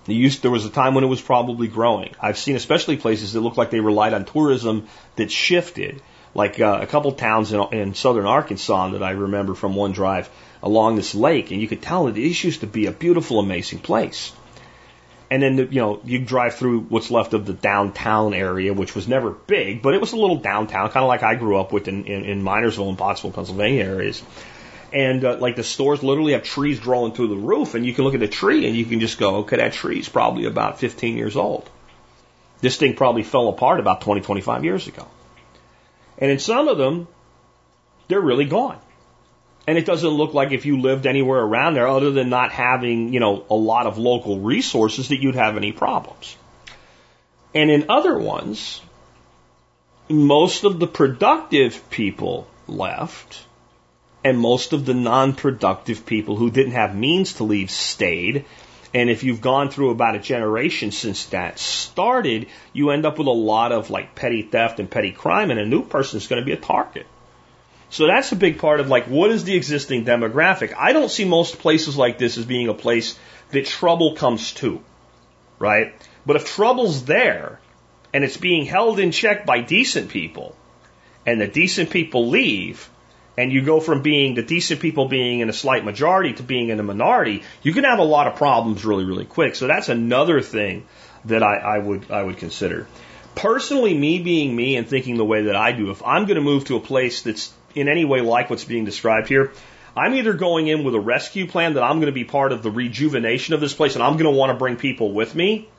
There was a time when it was probably growing. I've seen especially places that looked like they relied on tourism that shifted, like a couple towns in southern Arkansas that I remember from one drive along this lake, and you could tell that this used to be a beautiful, amazing place. And then you drive through what's left of the downtown area, which was never big, but it was a little downtown, kind of like I grew up with in Minersville and Pottsville, Pennsylvania areas. And the stores literally have trees growing through the roof, and you can look at the tree and you can just go, okay, that tree's probably about 15 years old. This thing probably fell apart about 20, 25 years ago. And in some of them, they're really gone. And it doesn't look like if you lived anywhere around there, other than not having, a lot of local resources, that you'd have any problems. And in other ones, most of the productive people left, and most of the non-productive people who didn't have means to leave stayed. And if you've gone through about a generation since that started, you end up with a lot of petty theft and petty crime, and a new person's going to be a target. So that's a big part of what is the existing demographic? I don't see most places like this as being a place that trouble comes to, right? But if trouble's there and it's being held in check by decent people, and the decent people leave, and you go from being the decent people being in a slight majority to being in a minority, you can have a lot of problems really, really quick. So that's another thing that I would consider. Personally, me being me and thinking the way that I do, if I'm going to move to a place that's in any way like what's being described here, I'm either going in with a rescue plan that I'm going to be part of the rejuvenation of this place, and I'm going to want to bring people with me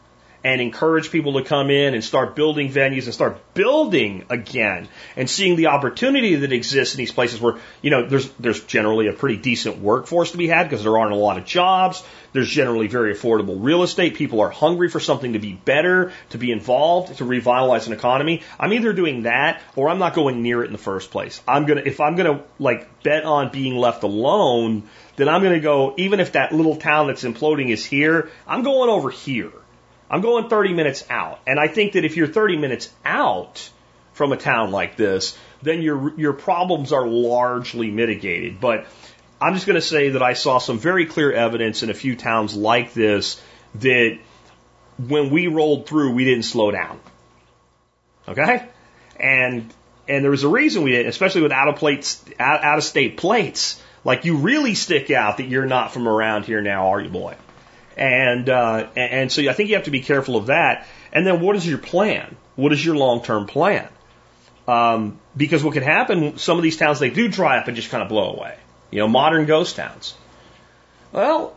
and encourage people to come in and start building venues and start building again and seeing the opportunity that exists in these places where, there's generally a pretty decent workforce to be had because there aren't a lot of jobs. There's generally very affordable real estate. People are hungry for something to be better, to be involved, to revitalize an economy. I'm either doing that or I'm not going near it in the first place. If I'm going to bet on being left alone, then I'm going to go, even if that little town that's imploding is here, I'm going over here. I'm going 30 minutes out. And I think that if you're 30 minutes out from a town like this, then your problems are largely mitigated. But I'm just going to say that I saw some very clear evidence in a few towns like this that when we rolled through, we didn't slow down. Okay? And there was a reason we didn't, especially with out-of-state plates. You really stick out that you're not from around here now, are you, boy? And so I think you have to be careful of that. And then what is your plan? What is your long-term plan? Because what could happen, some of these towns, they do dry up and just kind of blow away. You know, modern ghost towns. Well,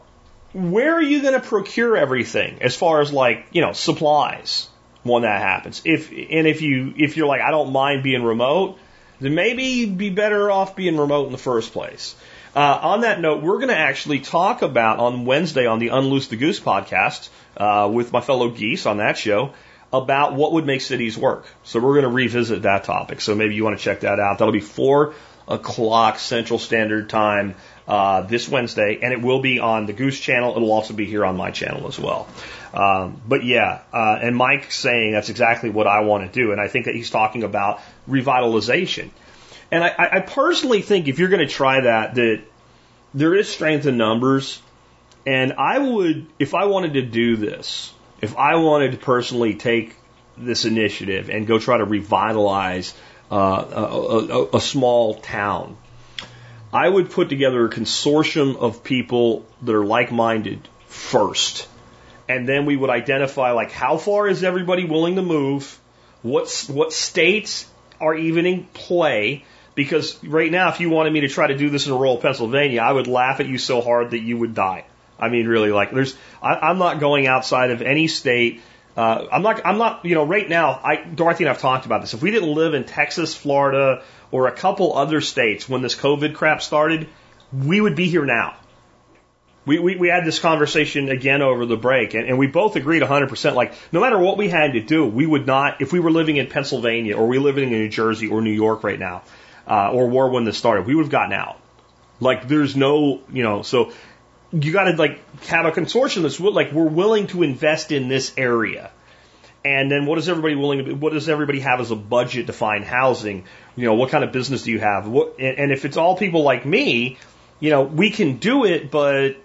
where are you going to procure everything as far as, like, you know, supplies when that happens? If you're like, I don't mind being remote, then maybe you'd be better off being remote in the first place. On that note, we're going to actually talk about on Wednesday on the Unloose the Goose podcast with my fellow geese on that show about what would make cities work. So we're going to revisit that topic. So maybe you want to check that out. That'll be 4:00 Central Standard Time this Wednesday, and it will be on the Goose channel. It'll also be here on my channel as well. And Mike's saying that's exactly what I want to do, and I think that he's talking about revitalization. And I personally think if you're going to try that there is strength in numbers, and I would, if I wanted to do this, if I wanted to personally take this initiative and go try to revitalize a small town, I would put together a consortium of people that are like-minded first. And then we would identify, like, how far is everybody willing to move? What states are even in play? Because right now, if you wanted me to try to do this in rural Pennsylvania, I would laugh at you so hard that you would die. I mean, really, like, I'm not going outside of any state. I'm not, you know, right now, Dorothy and I have talked about this. If we didn't live in Texas, Florida, or a couple other states when this COVID crap started, we would be here now. We had this conversation again over the break, and we both agreed 100%, like, no matter what we had to do, we would not, if we were living in Pennsylvania, or we were living in New Jersey, or New York right now, or were when this started, we would have gotten out. Like, there's no, you know, so you got to, like, have a consortium that's, like, we're willing to invest in this area. And then what does everybody have as a budget to find housing? You know, what kind of business do you have? And if it's all people like me, you know, we can do it, but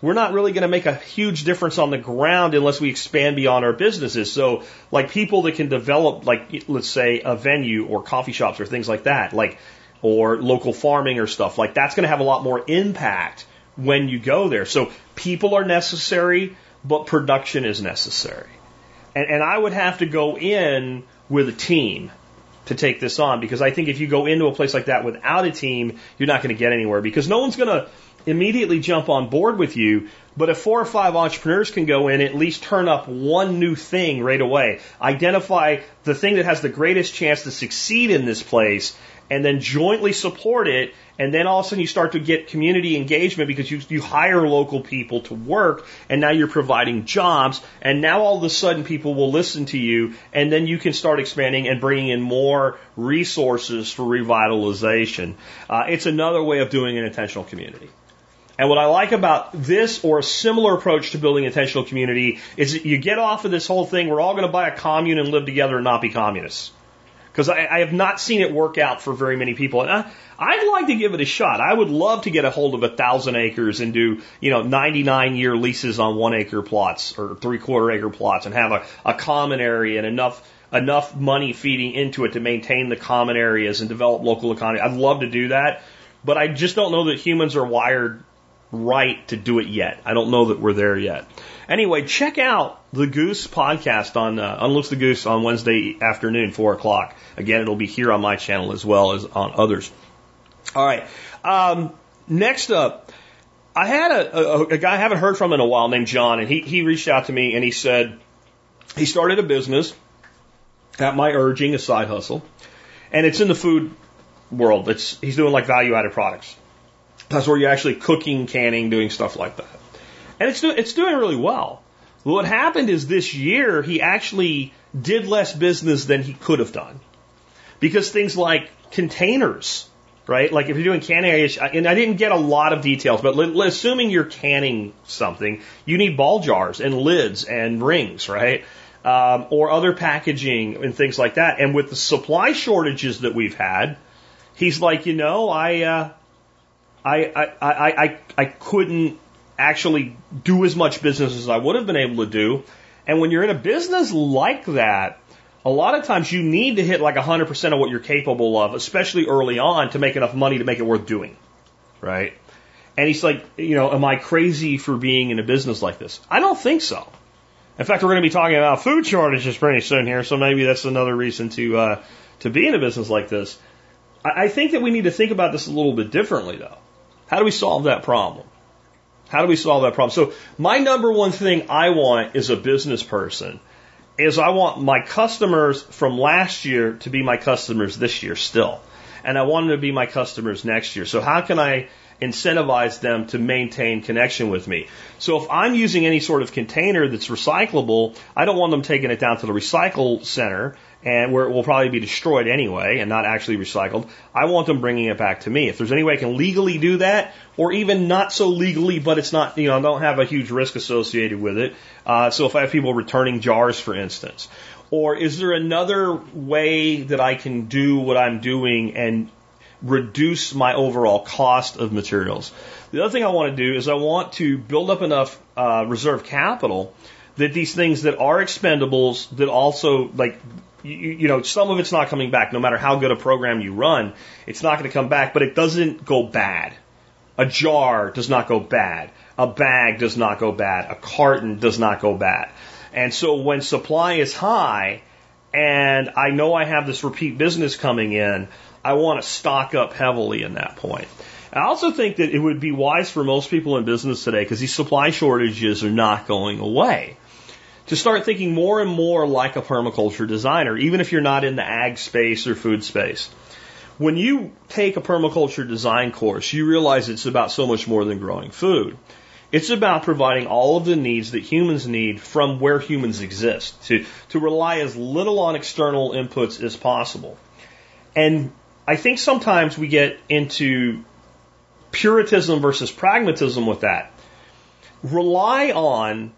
we're not really going to make a huge difference on the ground unless we expand beyond our businesses. So, like, people that can develop, like, let's say, a venue or coffee shops or things like that, like, or local farming or stuff, like, that's going to have a lot more impact when you go there. So people are necessary, but production is necessary. And I would have to go in with a team to take this on, because I think if you go into a place like that without a team, you're not going to get anywhere, because no one's going to immediately jump on board with you. But if 4 or 5 entrepreneurs can go in, at least turn up one new thing right away, identify the thing that has the greatest chance to succeed in this place, and then jointly support it, and then all of a sudden you start to get community engagement, because you hire local people to work, and now you're providing jobs, and now all of a sudden people will listen to you, and then you can start expanding and bringing in more resources for revitalization. It's another way of doing an intentional community. And what I like about this, or a similar approach to building intentional community, is that you get off of this whole thing, we're all going to buy a commune and live together and not be communists. Because I have not seen it work out for very many people. And I'd like to give it a shot. I would love to get a hold of 1,000 acres and do, you know, 99-year leases on 1-acre plots or 3/4-acre plots, and have a common area and enough money feeding into it to maintain the common areas and develop local economy. I'd love to do that, but I just don't know that humans are wired right to do it yet. I don't know that we're there yet. Anyway, check out the Goose podcast on Unlooks the Goose on Wednesday afternoon, 4:00. Again, it'll be here on my channel as well as on others. All right. Next up, I had a guy I haven't heard from in a while named John, and he reached out to me, and he said he started a business at my urging, a side hustle, and it's in the food world. He's doing, like, value-added products. That's where you're actually cooking, canning, doing stuff like that. And it's doing really well. What happened is this year he actually did less business than he could have done, because things like containers, right? Like, if you're doing canning, and I didn't get a lot of details, but assuming you're canning something, you need ball jars and lids and rings, right? Or other packaging and things like that. And with the supply shortages that we've had, he's like, you know, I couldn't actually do as much business as I would have been able to do. And when you're in a business like that, a lot of times you need to hit like 100% of what you're capable of, especially early on, to make enough money to make it worth doing, right? And he's like, you know, am I crazy for being in a business like this? I don't think so. In fact, we're going to be talking about food shortages pretty soon here, so maybe that's another reason to to be in a business like this. I think that we need to think about this a little bit differently, though. How do we solve that problem? How do we solve that problem? So my number one thing I want as a business person is I want my customers from last year to be my customers this year still. And I want them to be my customers next year. So how can I incentivize them to maintain connection with me? So if I'm using any sort of container that's recyclable, I don't want them taking it down to the recycle center and where it will probably be destroyed anyway and not actually recycled. I want them bringing it back to me. If there's any way I can legally do that, or even not so legally, but it's not, you know, I don't have a huge risk associated with it. So if I have people returning jars, for instance, or is there another way that I can do what I'm doing and reduce my overall cost of materials? The other thing I want to do is I want to build up enough reserve capital that these things that are expendables that also, like, you know, some of it's not coming back. No matter how good a program you run, it's not going to come back, but it doesn't go bad. A jar does not go bad. A bag does not go bad. A carton does not go bad. And so when supply is high and I know I have this repeat business coming in, I want to stock up heavily in that point. I also think that it would be wise for most people in business today, because these supply shortages are not going away, to start thinking more and more like a permaculture designer, even if you're not in the ag space or food space. When you take a permaculture design course, you realize it's about so much more than growing food. It's about providing all of the needs that humans need from where humans exist, to rely as little on external inputs as possible. And I think sometimes we get into puritanism versus pragmatism with that. Rely on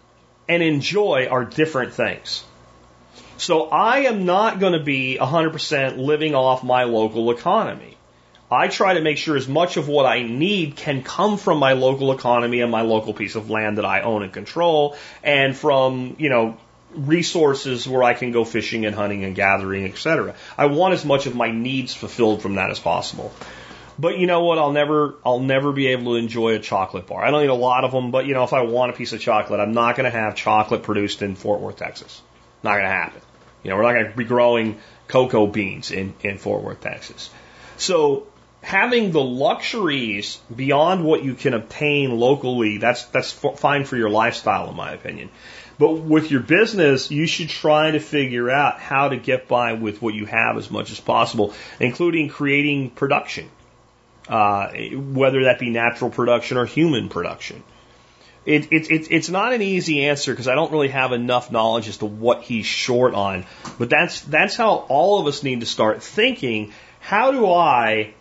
and enjoy are different things. So I am not going to be 100% living off my local economy. I try to make sure as much of what I need can come from my local economy and my local piece of land that I own and control, and from, you know, resources where I can go fishing and hunting and gathering, etc. I want as much of my needs fulfilled from that as possible. But you know what? I'll never be able to enjoy a chocolate bar. I don't eat a lot of them, but you know, if I want a piece of chocolate, I'm not going to have chocolate produced in Fort Worth, Texas. Not going to happen. You know, we're not going to be growing cocoa beans in Fort Worth, Texas. So having the luxuries beyond what you can obtain locally, that's fine for your lifestyle, in my opinion. But with your business, you should try to figure out how to get by with what you have as much as possible, including creating production. Whether that be natural production or human production. It's not an easy answer, because I don't really have enough knowledge as to what he's short on. But that's how all of us need to start thinking. How do I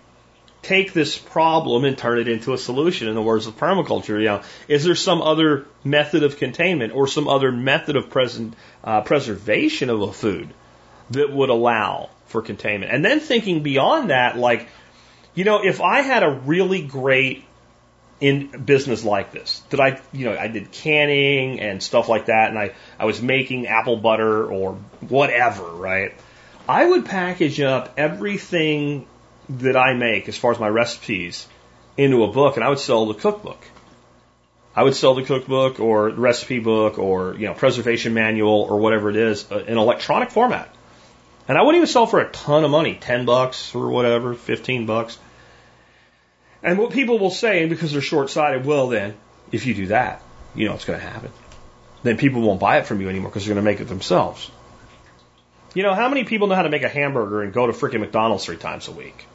take this problem and turn it into a solution? In the words of permaculture, you know, is there some other method of containment or some other method of preservation of a food that would allow for containment? And then thinking beyond that, like, you know, if I had a really great in business like this, that I, you know, I did canning and stuff like that, and I was making apple butter or whatever, right? I would package up everything that I make as far as my recipes into a book, and I would sell the cookbook. I would sell the cookbook or the recipe book or, you know, preservation manual or whatever it is in electronic format. And I wouldn't even sell for a ton of money, $10 or whatever, $15. And what people will say, and because they're short-sighted, well then, if you do that, you know what's going to happen. Then people won't buy it from you anymore because they're going to make it themselves. You know, how many people know how to make a hamburger and go to freaking McDonald's 3 times a week?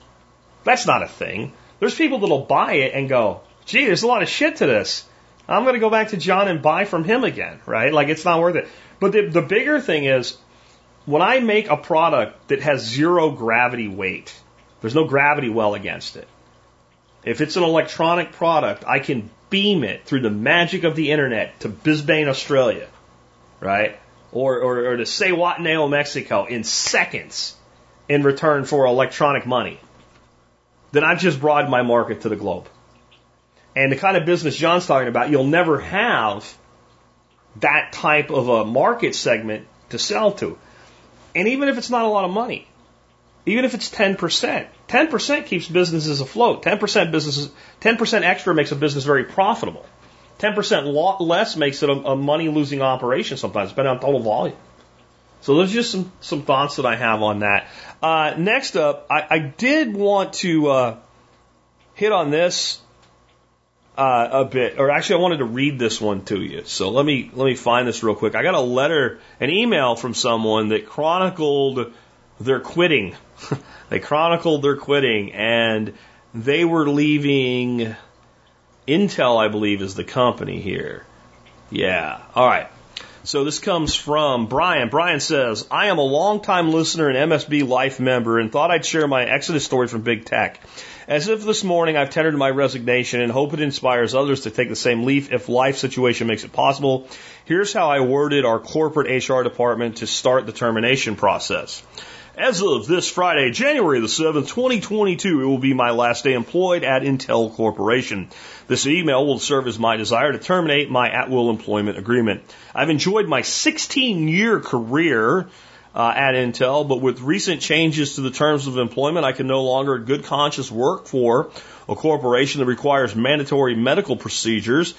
That's not a thing. There's people that will buy it and go, gee, there's a lot of shit to this. I'm going to go back to John and buy from him again, right? Like, it's not worth it. But the bigger thing is, when I make a product that has zero gravity weight, there's no gravity well against it. If it's an electronic product, I can beam it through the magic of the internet to Brisbane, Australia, right? Or to Sayhuatneo, Mexico in seconds in return for electronic money. Then I've just broadened my market to the globe. And the kind of business John's talking about, you'll never have that type of a market segment to sell to. And even if it's not a lot of money, even if it's 10%, 10% keeps businesses afloat. 10% extra makes a business very profitable. 10% less makes it a money-losing operation sometimes, depending on total volume. So those are just some thoughts that I have on that. Next up, I did want to hit on this a bit, or actually I wanted to read this one to you. So let me find this real quick. I got an email from someone that chronicled their quitting. They chronicled their quitting, and they were leaving Intel, I believe, is the company here. Yeah. All right. So this comes from Brian. Brian says, I am a longtime listener and MSB Life member and thought I'd share my exodus story from big tech. As of this morning, I've tendered my resignation and hope it inspires others to take the same leap if life situation makes it possible. Here's how I worded our corporate HR department to start the termination process. As of this Friday, January the 7th, 2022, it will be my last day employed at Intel Corporation. This email will serve as my desire to terminate my at-will employment agreement. I've enjoyed my 16-year career at Intel, but with recent changes to the terms of employment, I can no longer in good conscience work for a corporation that requires mandatory medical procedures,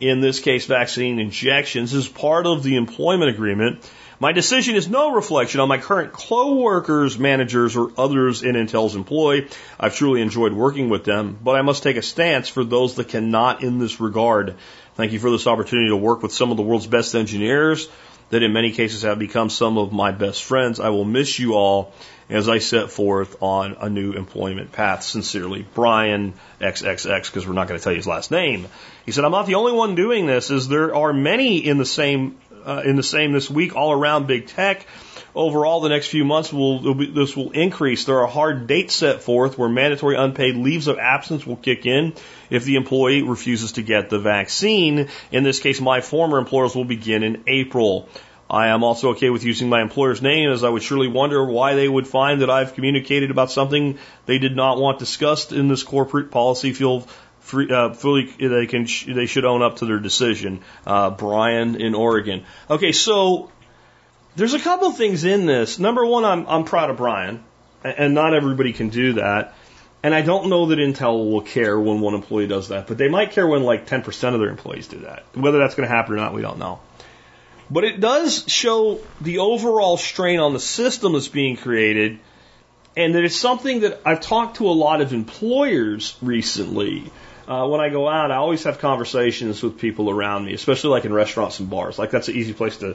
in this case vaccine injections, as part of the employment agreement. My decision is no reflection on my current co-workers, managers, or others in Intel's employ. I've truly enjoyed working with them, but I must take a stance for those that cannot in this regard. Thank you for this opportunity to work with some of the world's best engineers that in many cases have become some of my best friends. I will miss you all as I set forth on a new employment path. Sincerely, Brian XXX, because we're not going to tell you his last name. He said, I'm not the only one doing this, as there are many in the same this week all around big tech. Overall, the next few months this will increase. There are hard dates set forth where mandatory unpaid leaves of absence will kick in if the employee refuses to get the vaccine. In this case, my former employers will begin in April. I am also okay with using my employer's name, as I would surely wonder why they would find that I've communicated about something they did not want discussed in this corporate policy field. They should own up to their decision. Brian in Oregon. Okay, so there's a couple things in this. Number one, I'm proud of Brian, and not everybody can do that. And I don't know that Intel will care when one employee does that, but they might care when like 10% of their employees do that. Whether that's going to happen or not, we don't know. But it does show the overall strain on the system that's being created, and that it's something that I've talked to a lot of employers recently. When I go out, I always have conversations with people around me, especially like in restaurants and bars. Like that's an easy place to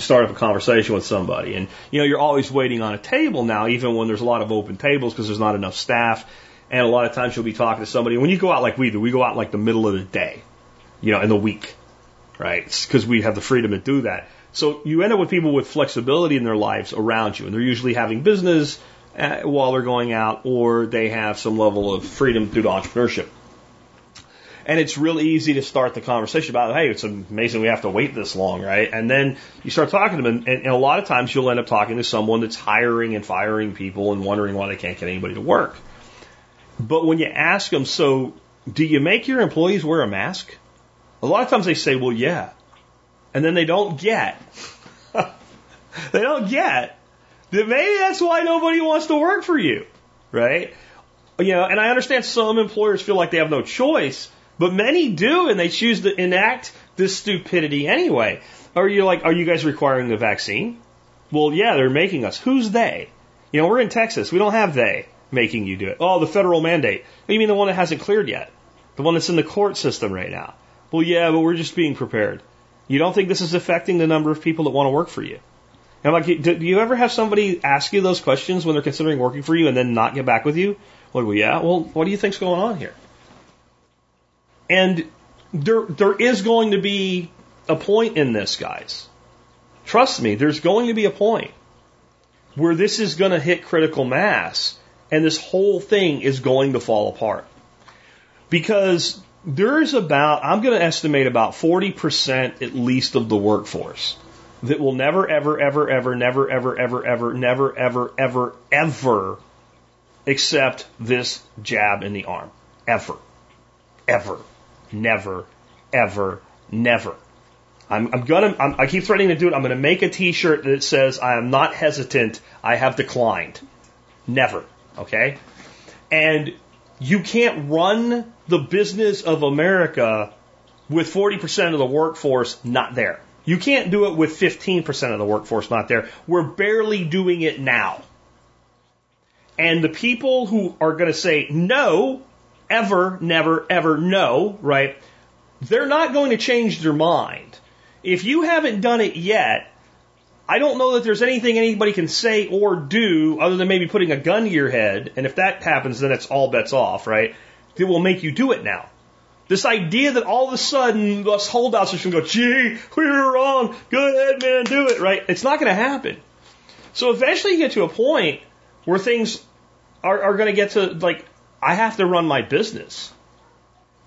start up a conversation with somebody. And, you know, you're always waiting on a table now, even when there's a lot of open tables because there's not enough staff. And a lot of times you'll be talking to somebody. When you go out like we do, we go out like the middle of the day, you know, in the week, right? Because we have the freedom to do that. So you end up with people with flexibility in their lives around you. And they're usually having business while they're going out, or they have some level of freedom due to entrepreneurship. And it's really easy to start the conversation about, hey, it's amazing we have to wait this long, right? And then you start talking to them, and a lot of times you'll end up talking to someone that's hiring and firing people and wondering why they can't get anybody to work. But when you ask them, so do you make your employees wear a mask? A lot of times they say, well, yeah. And then they don't get. They don't get that maybe that's why nobody wants to work for you, right? You know, and I understand some employers feel like they have no choice, but many do, and they choose to enact this stupidity anyway. Or you're like, are you guys requiring the vaccine? Well, yeah, they're making us. Who's they? You know, we're in Texas. We don't have they making you do it. Oh, the federal mandate. You mean the one that hasn't cleared yet? The one that's in the court system right now? Well, yeah, but we're just being prepared. You don't think this is affecting the number of people that want to work for you? And I'm like, do you ever have somebody ask you those questions when they're considering working for you and then not get back with you? Like, well, yeah, well, what do you think's going on here? And there is going to be a point in this, guys. Trust me, there's going to be a point where this is going to hit critical mass and this whole thing is going to fall apart. Because there's about, I'm going to estimate about 40% at least of the workforce that will never, ever, ever, ever, never, ever, ever, ever, never, ever, ever, ever accept this jab in the arm. Ever. Ever. Never, ever, never. I keep threatening to do it. I'm gonna make a T-shirt that says I am not hesitant. I have declined. Never. Okay. And you can't run the business of America with 40% of the workforce not there. You can't do it with 15% of the workforce not there. We're barely doing it now. And the people who are going to say no, ever, never, ever no, right, they're not going to change their mind. If you haven't done it yet, I don't know that there's anything anybody can say or do other than maybe putting a gun to your head. And if that happens, then it's all bets off, right? It will make you do it now. This idea that all of a sudden us holdouts are just going to go, gee, we were wrong. Go ahead, man, do it, right? It's not going to happen. So eventually you get to a point where things are going to get to, like, I have to run my business.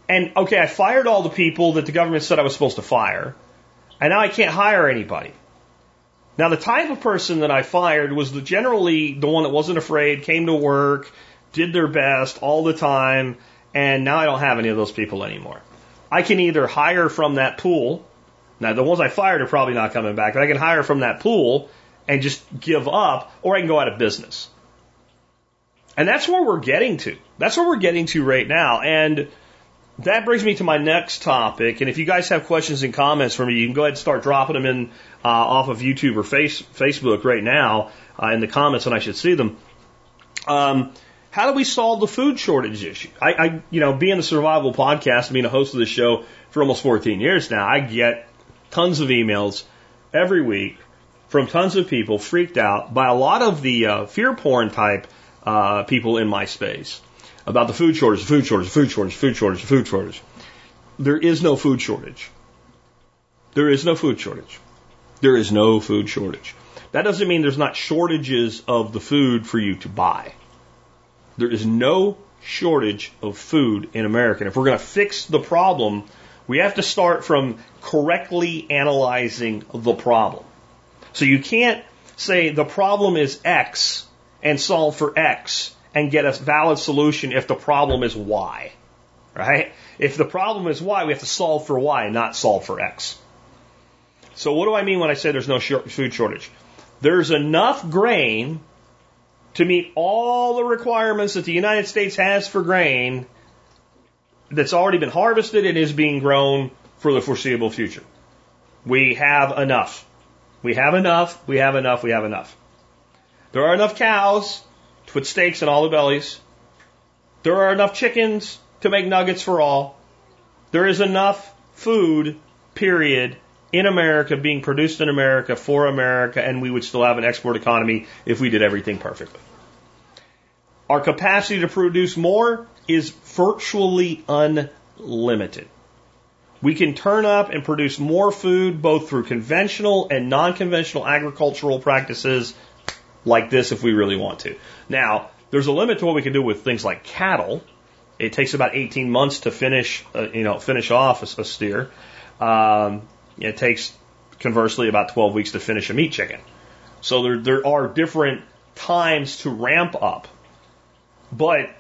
And, okay, I fired all the people that the government said I was supposed to fire, and now I can't hire anybody. Now, the type of person that I fired was generally the one that wasn't afraid, came to work, did their best all the time, and now I don't have any of those people anymore. I can either hire from that pool. Now, the ones I fired are probably not coming back, but I can hire from that pool and just give up, or I can go out of business. And that's where we're getting to. That's where we're getting to right now. And that brings me to my next topic. And if you guys have questions and comments for me, you can go ahead and start dropping them in off of YouTube or Facebook right now in the comments, and I should see them. How do we solve the food shortage issue? I you know, being a survival podcast, being a host of the show for almost 14 years now, I get tons of emails every week from tons of people freaked out by a lot of the fear porn type people in my space about the food shortage, food shortage. There is no food shortage. That doesn't mean there's not shortages of the food for you to buy. There is no shortage of food in America. And if we're going to fix the problem, we have to start from correctly analyzing the problem. So you can't say the problem is X and solve for X and get a valid solution if the problem is Y, right? If the problem is Y, we have to solve for Y, not solve for X. So what do I mean when I say there's no food shortage? There's enough grain to meet all the requirements that the United States has for grain that's already been harvested and is being grown for the foreseeable future. We have enough. We have enough. There are enough cows to put steaks in all the bellies. There are enough chickens to make nuggets for all. There is enough food, period, in America, being produced in America, for America, and we would still have an export economy if we did everything perfectly. Our capacity to produce more is virtually unlimited. We can turn up and produce more food both through conventional and non-conventional agricultural practices like this if we really want to. Now, there's a limit to what we can do with things like cattle. It takes about 18 months to finish off a steer. It takes, conversely, about 12 weeks to finish a meat chicken. So there are different times to ramp up. But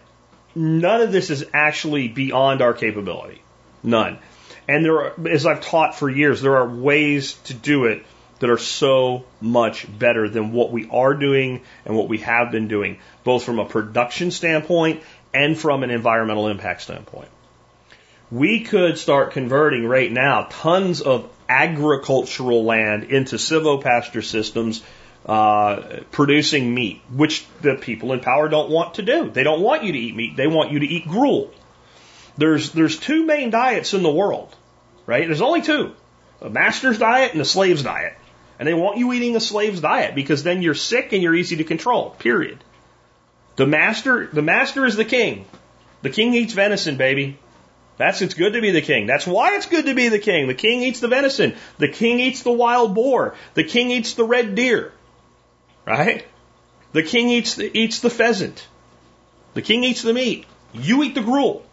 none of this is actually beyond our capability. None. And there are, as I've taught for years, there are ways to do it that are so much better than what we are doing and what we have been doing, both from a production standpoint and from an environmental impact standpoint. We could start converting right now tons of agricultural land into silvopasture systems producing meat, which the people in power don't want to do. They don't want you to eat meat. They want you to eat gruel. There's two main diets in the world, right? There's only two, a master's diet and a slave's diet. And they want you eating a slave's diet because then you're sick and you're easy to control, period. The master is the king. The king eats venison, baby. It's good to be the king. That's why it's good to be the king. The king eats the venison. The king eats the wild boar. The king eats the red deer, right? The king eats the pheasant. The king eats the meat. You eat the gruel.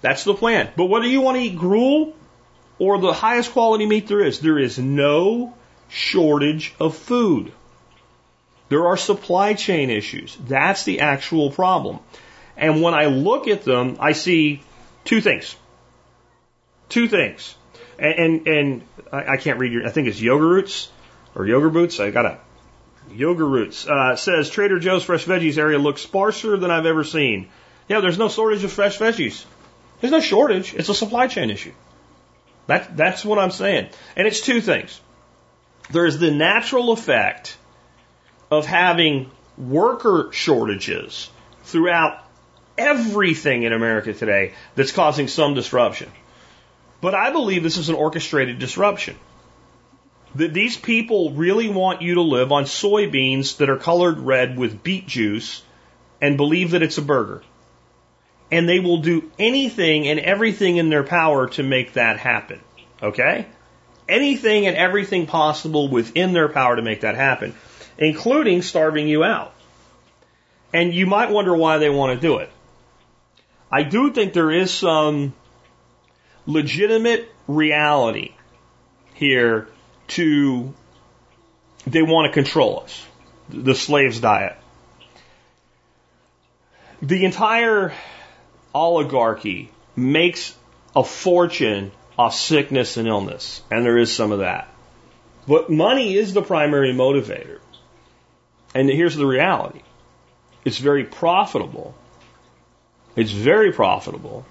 That's the plan. But whether you want to eat gruel or the highest quality meat there is no shortage of food. There are supply chain issues. That's the actual problem. And when I look at them, I see two things. And I can't read your, I think it's Yogurt Roots. Yogurt Roots. Says Trader Joe's Fresh Veggies area looks sparser than I've ever seen. Yeah, there's no shortage of fresh veggies. There's no shortage. It's a supply chain issue. That's what I'm saying. And it's two things. There's the natural effect of having worker shortages throughout everything in America today that's causing some disruption. But I believe this is an orchestrated disruption. That these people really want you to live on soybeans that are colored red with beet juice and believe that it's a burger. And they will do anything and everything in their power to make that happen. Okay? Anything and everything possible within their power to make that happen, including starving you out. And you might wonder why they want to do it. I do think there is some legitimate reality here to they want to control us, the slave's diet. The entire oligarchy makes a fortune off sickness and illness, and there is some of that. But money is the primary motivator. And here's the reality. It's very profitable. It's very profitable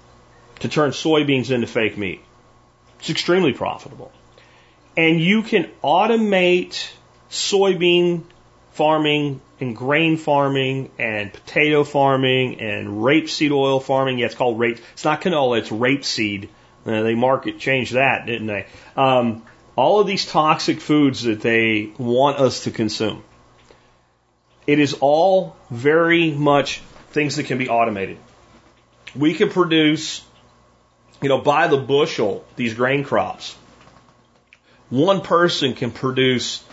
to turn soybeans into fake meat. It's extremely profitable. And you can automate soybean farming and grain farming and potato farming and rapeseed oil farming. Yeah, it's called rape. It's not canola, it's rapeseed. They market changed that, didn't they? All of these toxic foods that they want us to consume. It is all very much things that can be automated. We can produce, by the bushel, these grain crops. One person can produce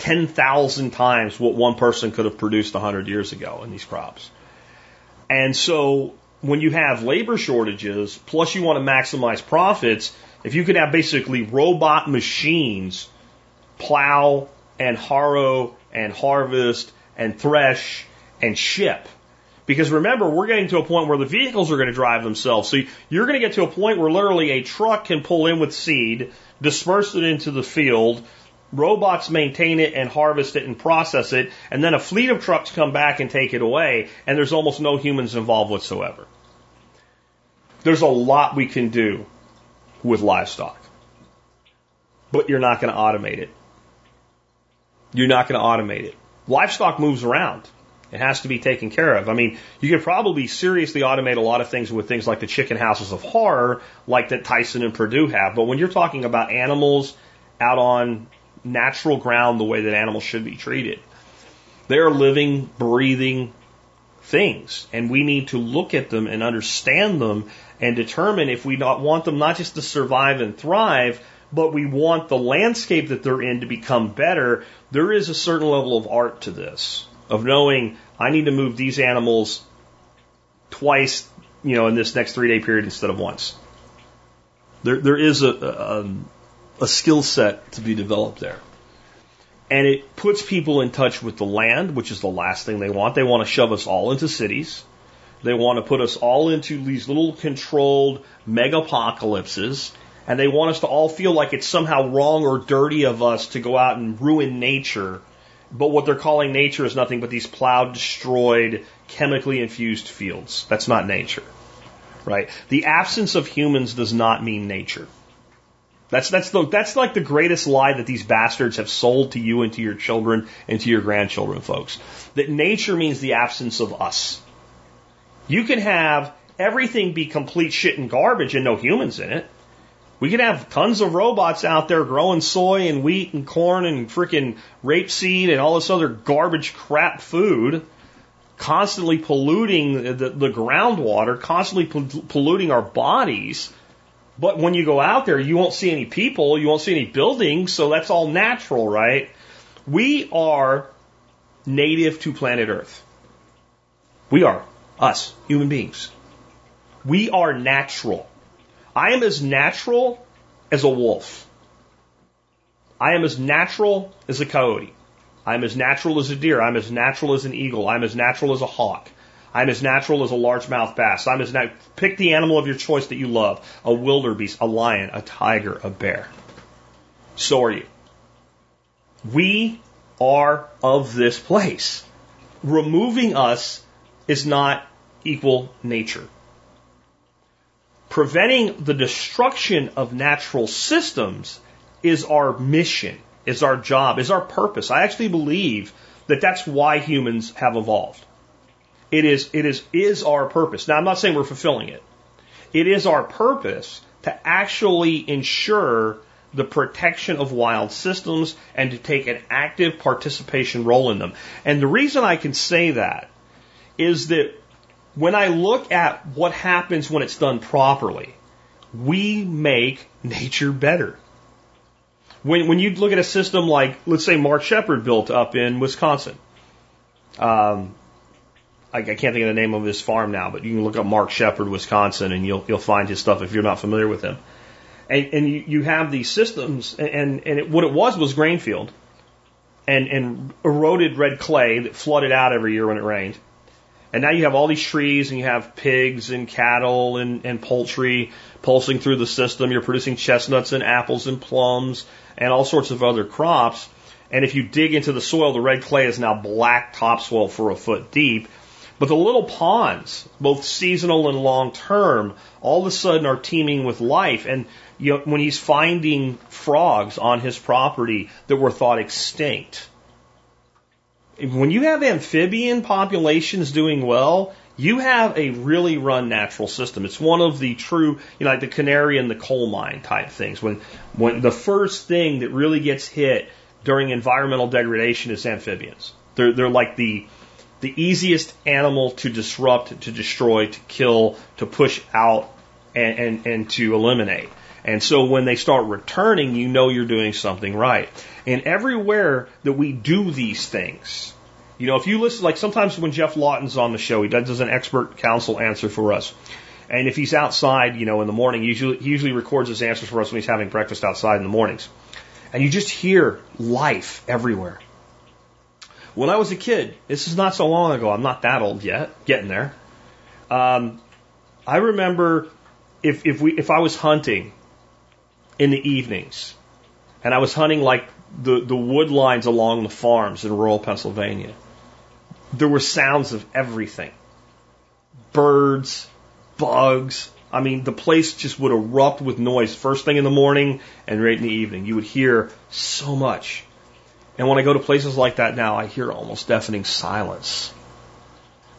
10,000 times what one person could have produced 100 years ago in these crops. And so when you have labor shortages, plus you want to maximize profits, if you could have basically robot machines plow and harrow and harvest and thresh and ship. Because remember, we're getting to a point where the vehicles are going to drive themselves. So you're going to get to a point where literally a truck can pull in with seed, disperse it into the field, robots maintain it and harvest it and process it, and then a fleet of trucks come back and take it away, and there's almost no humans involved whatsoever. There's a lot we can do with livestock. But you're not going to automate it. You're not going to automate it. Livestock moves around. It has to be taken care of. I mean, you could probably seriously automate a lot of things with things like the chicken houses of horror, like that Tyson and Purdue have. But when you're talking about animals out on natural ground the way that animals should be treated, they're living, breathing things. And we need to look at them and understand them and determine if we not want them not just to survive and thrive, but we want the landscape that they're in to become better. There is a certain level of art to this, of knowing I need to move these animals twice, in this next 3-day period instead of once. There is a skill set to be developed there. And it puts people in touch with the land, which is the last thing they want. They want to shove us all into cities. They want to put us all into these little controlled megapocalypses. And they want us to all feel like it's somehow wrong or dirty of us to go out and ruin nature. But what they're calling nature is nothing but these plowed, destroyed, chemically infused fields. That's not nature, right? The absence of humans does not mean nature. That's like the greatest lie that these bastards have sold to you and to your children and to your grandchildren, folks. That nature means the absence of us. You can have everything be complete shit and garbage and no humans in it. We could have tons of robots out there growing soy and wheat and corn and freaking rapeseed and all this other garbage crap food, constantly polluting the groundwater, constantly polluting our bodies. But when you go out there, you won't see any people, you won't see any buildings, so that's all natural, right? We are native to planet Earth. We are, us, human beings. We are natural. I am as natural as a wolf. I am as natural as a coyote. I am as natural as a deer. I am as natural as an eagle. I am as natural as a hawk. I am as natural as a largemouth bass. I'm as pick the animal of your choice that you love. A wildebeest, a lion, a tiger, a bear. So are you. We are of this place. Removing us is not equal nature. Preventing the destruction of natural systems is our mission. is our job, is our purpose. I actually believe that that's why humans have evolved. It is our purpose. Now, I'm not saying we're fulfilling it. It is our purpose to actually ensure the protection of wild systems and to take an active participation role in them. And the reason I can say that is that when I look at what happens when it's done properly, we make nature better. When you look at a system like, let's say, Mark Shepard built up in Wisconsin. I can't think of the name of his farm now, but you can look up Mark Shepard, Wisconsin, and you'll find his stuff if you're not familiar with him. And you have these systems, and what it was grain field and eroded red clay that flooded out every year when it rained. And now you have all these trees, and you have pigs and cattle and poultry pulsing through the system. You're producing chestnuts and apples and plums and all sorts of other crops. And if you dig into the soil, the red clay is now black topsoil for a foot deep. But the little ponds, both seasonal and long-term, all of a sudden are teeming with life. And you know, when he's finding frogs on his property that were thought extinct, when you have amphibian populations doing well, you have a really run natural system. It's one of the true, like the canary in the coal mine type things. When the first thing that really gets hit during environmental degradation is amphibians. They're like the easiest animal to disrupt, to destroy, to kill, to push out, and to eliminate. And so when they start returning, you know you're doing something right. And everywhere that we do these things, if you listen, like sometimes when Jeff Lawton's on the show, he does an expert counsel answer for us. And if he's outside, in the morning, he usually records his answers for us when he's having breakfast outside in the mornings. And you just hear life everywhere. When I was a kid, this is not so long ago, I'm not that old yet, getting there. I remember if I was hunting in the evenings, and I was hunting like the wood lines along the farms in rural Pennsylvania, there were sounds of everything. Birds, bugs. I mean, the place just would erupt with noise first thing in the morning and right in the evening. You would hear so much. And when I go to places like that now, I hear almost deafening silence.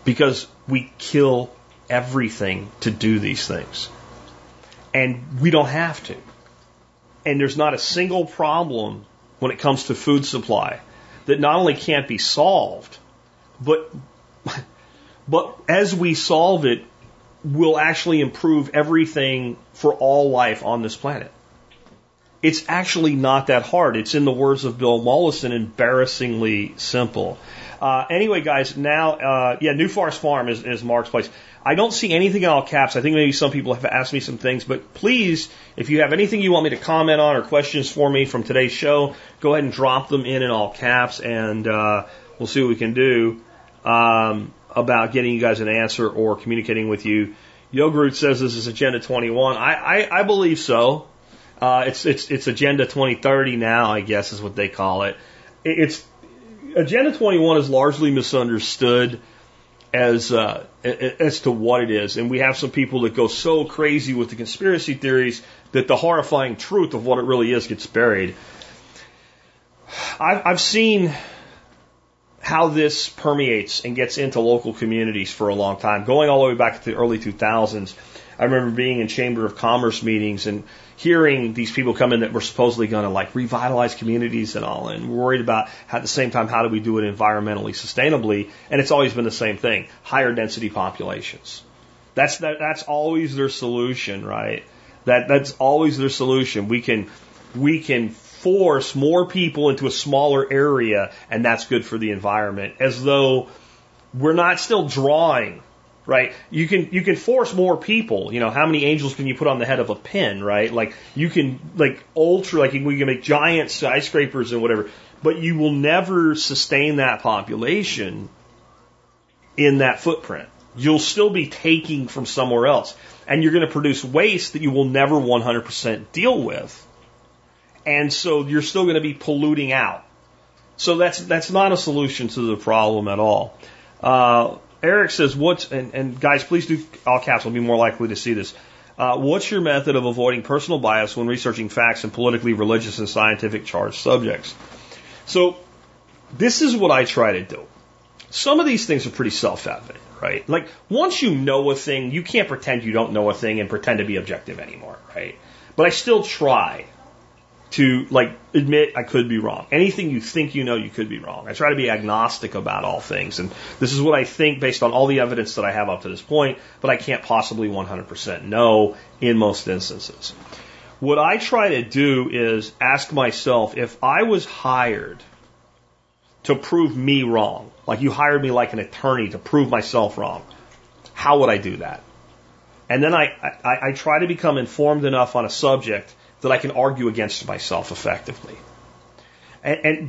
Because we kill everything to do these things. And we don't have to. And there's not a single problem when it comes to food supply that not only can't be solved, but as we solve it, we'll actually improve everything for all life on this planet. It's actually not that hard. It's in the words of Bill Mollison, embarrassingly simple. Anyway, guys, now, New Forest Farm is Mark's place. I don't see anything in all caps. I think maybe some people have asked me some things, but please, if you have anything you want me to comment on or questions for me from today's show, go ahead and drop them in all caps, and we'll see what we can do about getting you guys an answer or communicating with you. Yogurt says this is Agenda 21. I believe so. It's Agenda 2030 now, I guess is what they call it. It's Agenda 21 is largely misunderstood as to what it is, and we have some people that go so crazy with the conspiracy theories that the horrifying truth of what it really is gets buried. I've seen how this permeates and gets into local communities for a long time, going all the way back to the early 2000s. I remember being in Chamber of Commerce meetings and hearing these people come in that were supposedly going to revitalize communities and all, and we're worried about at the same time how do we do it environmentally sustainably, and it's always been the same thing: higher density populations. That's always their solution, right? That's always their solution. We can force more people into a smaller area, and that's good for the environment, as though we're not still drawing. Right? You can force more people. How many angels can you put on the head of a pin, right? We can make giant skyscrapers and whatever, but you will never sustain that population in that footprint. You'll still be taking from somewhere else, and you're going to produce waste that you will never 100% deal with. And so you're still going to be polluting out. So that's not a solution to the problem at all. Eric says, guys, please do all caps. We'll be more likely to see this. What's your method of avoiding personal bias when researching facts in politically, religious, and scientific charged subjects? So this is what I try to do. Some of these things are pretty self-evident, right? Like, once you know a thing, you can't pretend you don't know a thing and pretend to be objective anymore, right? But I still try to, like, admit I could be wrong. Anything you think you know, you could be wrong. I try to be agnostic about all things, and this is what I think based on all the evidence that I have up to this point, but I can't possibly 100% know in most instances. What I try to do is ask myself, if I was hired to prove me wrong, like you hired me like an attorney to prove myself wrong, how would I do that? And then I try to become informed enough on a subject that I can argue against myself effectively.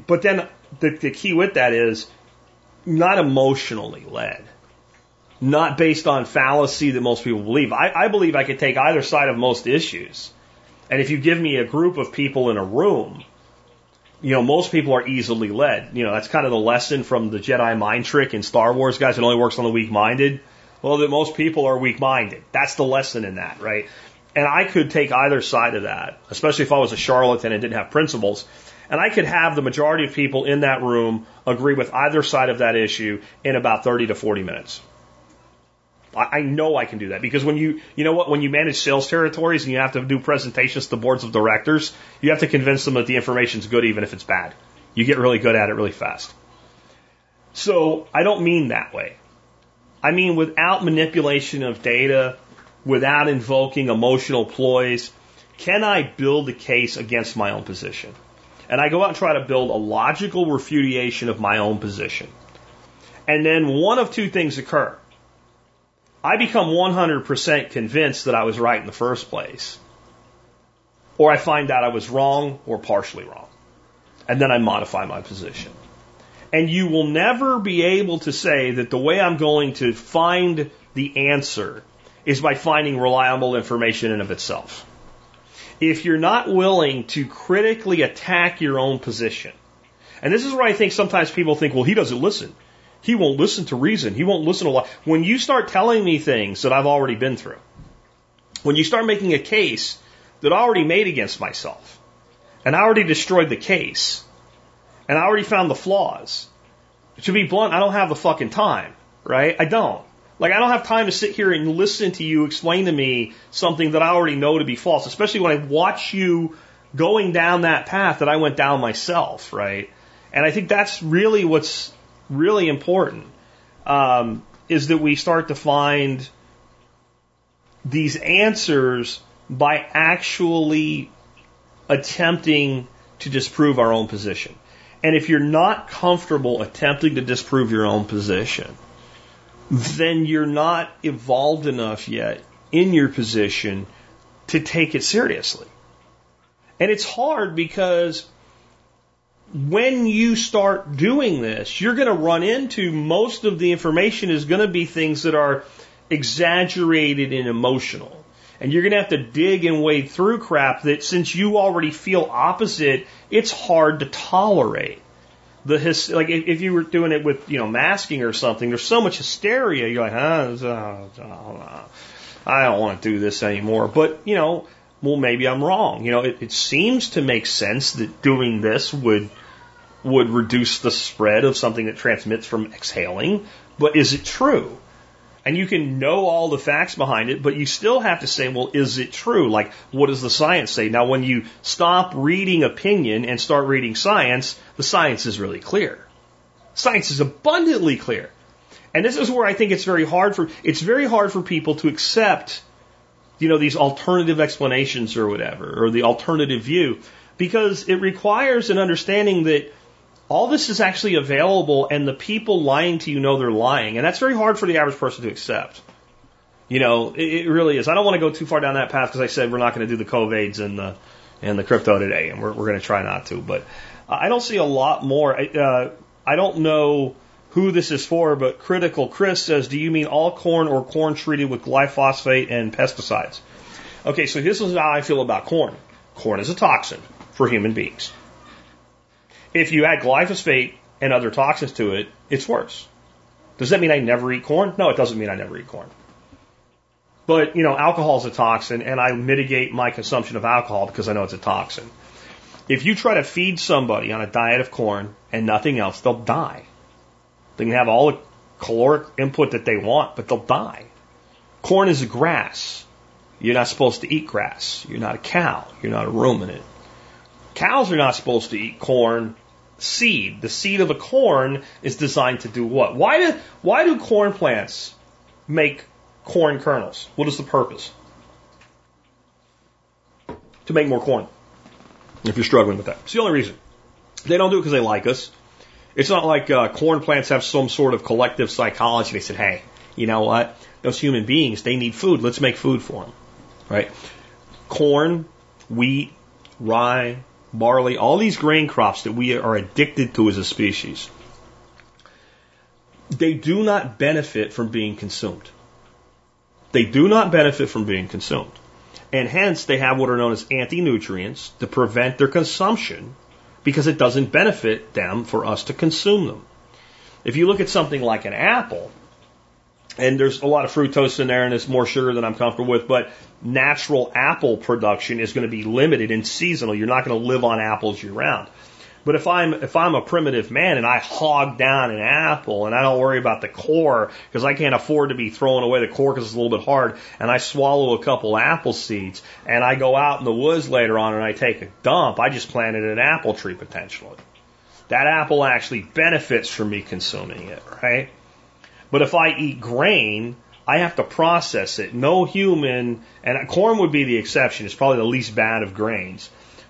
But then the key with that is not emotionally led, not based on fallacy that most people believe. I believe I could take either side of most issues. And if you give me a group of people in a room, you know, most people are easily led. You know, that's kind of the lesson from the Jedi mind trick in Star Wars, guys, it only works on the weak-minded. Well, that most people are weak-minded. That's the lesson in that, right? And I could take either side of that, especially if I was a charlatan and didn't have principles. And I could have the majority of people in that room agree with either side of that issue in about 30 to 40 minutes. I know I can do that because when you know what, when you manage sales territories and you have to do presentations to boards of directors, you have to convince them that the information's good even if it's bad. You get really good at it really fast. So I don't mean that way. I mean without manipulation of data, without invoking emotional ploys, can I build a case against my own position? And I go out and try to build a logical refutation of my own position. And then one of two things occur. I become 100% convinced that I was right in the first place, or I find out I was wrong or partially wrong. And then I modify my position. And you will never be able to say that the way I'm going to find the answer is by finding reliable information in of itself. If you're not willing to critically attack your own position, and this is where I think sometimes people think, well, he doesn't listen. He won't listen to reason. He won't listen to logic. When you start telling me things that I've already been through, when you start making a case that I already made against myself, and I already destroyed the case, and I already found the flaws, to be blunt, I don't have the fucking time, right? I don't. Like, I don't have time to sit here and listen to you explain to me something that I already know to be false, especially when I watch you going down that path that I went down myself, right? And I think that's really what's really important, is that we start to find these answers by actually attempting to disprove our own position. And if you're not comfortable attempting to disprove your own position, then you're not evolved enough yet in your position to take it seriously. And it's hard because when you start doing this, you're going to run into most of the information is going to be things that are exaggerated and emotional. And you're going to have to dig and wade through crap that, since you already feel opposite, it's hard to tolerate. Like if you were doing it with, you know, masking or something, there's so much hysteria. You're like, I don't want to do this anymore. But, you know, well, maybe I'm wrong. You know, it seems to make sense that doing this would reduce the spread of something that transmits from exhaling. But is it true? And you can know all the facts behind it, but you still have to say, well, is it true? Like, what does the science say? Now, when you stop reading opinion and start reading science, the science is really clear. Science is abundantly clear. And this is where I think it's very hard for people to accept, you know, these alternative explanations or whatever, or the alternative view, because it requires an understanding that all this is actually available, and the people lying to you know they're lying. And that's very hard for the average person to accept. You know, it really is. I don't want to go too far down that path because I said we're not going to do the COVIDs and the crypto today, and we're going to try not to. But I don't see a lot more. I don't know who this is for, but Critical Chris says, do you mean all corn or corn treated with glyphosate and pesticides? Okay, so this is how I feel about corn. Corn is a toxin for human beings. If you add glyphosate and other toxins to it, it's worse. Does that mean I never eat corn? No, it doesn't mean I never eat corn. But, you know, alcohol is a toxin, and I mitigate my consumption of alcohol because I know it's a toxin. If you try to feed somebody on a diet of corn and nothing else, they'll die. They can have all the caloric input that they want, but they'll die. Corn is a grass. You're not supposed to eat grass. You're not a cow. You're not a ruminant. Cows are not supposed to eat corn seed. The seed of a corn is designed to do what? Why do corn plants make corn kernels? What is the purpose? To make more corn. If you're struggling with that, it's the only reason. They don't do it because they like us. It's not like corn plants have some sort of collective psychology. They said, hey, you know what? Those human beings, they need food. Let's make food for them, right? Corn, wheat, rye, barley, all these grain crops that we are addicted to as a species, they do not benefit from being consumed. They do not benefit from being consumed. And hence, they have what are known as anti-nutrients to prevent their consumption because it doesn't benefit them for us to consume them. If you look at something like an apple, and there's a lot of fructose in there and it's more sugar than I'm comfortable with, but natural apple production is going to be limited and seasonal. You're not going to live on apples year-round. But if I'm a primitive man and I hog down an apple and I don't worry about the core because I can't afford to be throwing away the core because it's a little bit hard, and I swallow a couple apple seeds and I go out in the woods later on and I take a dump, I just planted an apple tree potentially. That apple actually benefits from me consuming it, right? But if I eat grain, I have to process it. No human, and corn would be the exception, it's probably the least bad of grains.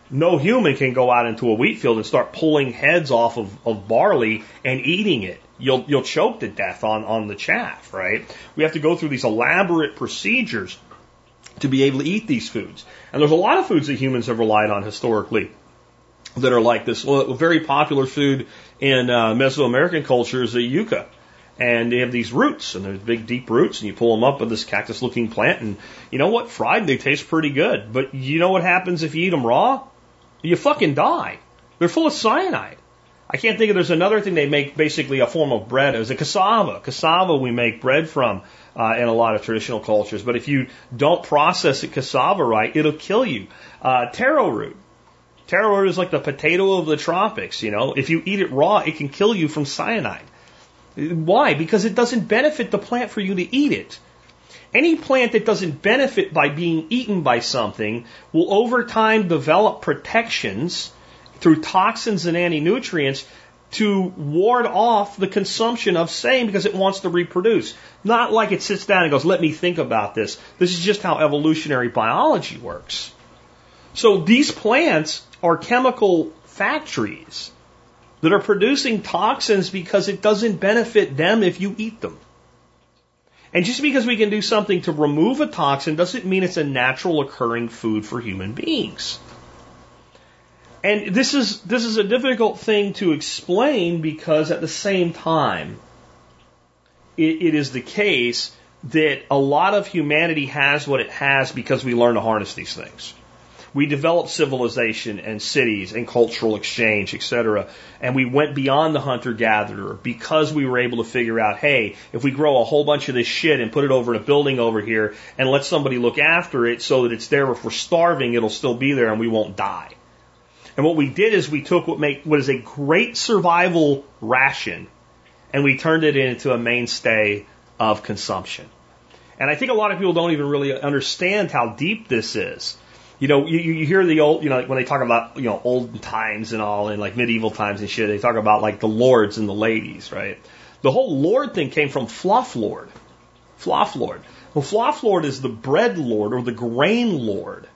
No human can go out into a wheat field and start pulling heads off of barley and eating it. You'll choke to death on the chaff, right? We have to go through these elaborate procedures to be able to eat these foods. And there's a lot of foods that humans have relied on historically that are like this. Well, a very popular food in Mesoamerican culture is the yucca. And they have these roots, and there's big, deep roots, and you pull them up with this cactus-looking plant. And you know what? Fried, they taste pretty good. But you know what happens if you eat them raw? You fucking die. They're full of cyanide. I can't think of, there's another thing they make basically a form of bread. It was a cassava. Cassava we make bread from in a lot of traditional cultures. But if you don't process the cassava right, it'll kill you. Taro root. Taro root is like the potato of the tropics, you know. If you eat it raw, it can kill you from cyanide. Why? Because it doesn't benefit the plant for you to eat it. Any plant that doesn't benefit by being eaten by something will over time develop protections through toxins and anti-nutrients to ward off the consumption of same because it wants to reproduce. Not like it sits down and goes, let me think about this. This is just how evolutionary biology works. So these plants are chemical factories that are producing toxins because it doesn't benefit them if you eat them. And just because we can do something to remove a toxin doesn't mean it's a natural occurring food for human beings. And this is a difficult thing to explain because at the same time, it is the case that a lot of humanity has what it has because we learn to harness these things. We developed civilization and cities and cultural exchange, etc. And we went beyond the hunter-gatherer because we were able to figure out, hey, if we grow a whole bunch of this shit and put it over in a building over here and let somebody look after it so that it's there, if we're starving, it'll still be there and we won't die. And what we did is we took what is a great survival ration and we turned it into a mainstay of consumption. And I think a lot of people don't even really understand how deep this is. You know, you hear the old, you know, when they talk about, you know, old times and all, and like medieval times and shit, they talk about like the lords and the ladies, right? The whole lord thing came from Floflord. Floflord. Well, Floflord is the bread lord or the grain lord.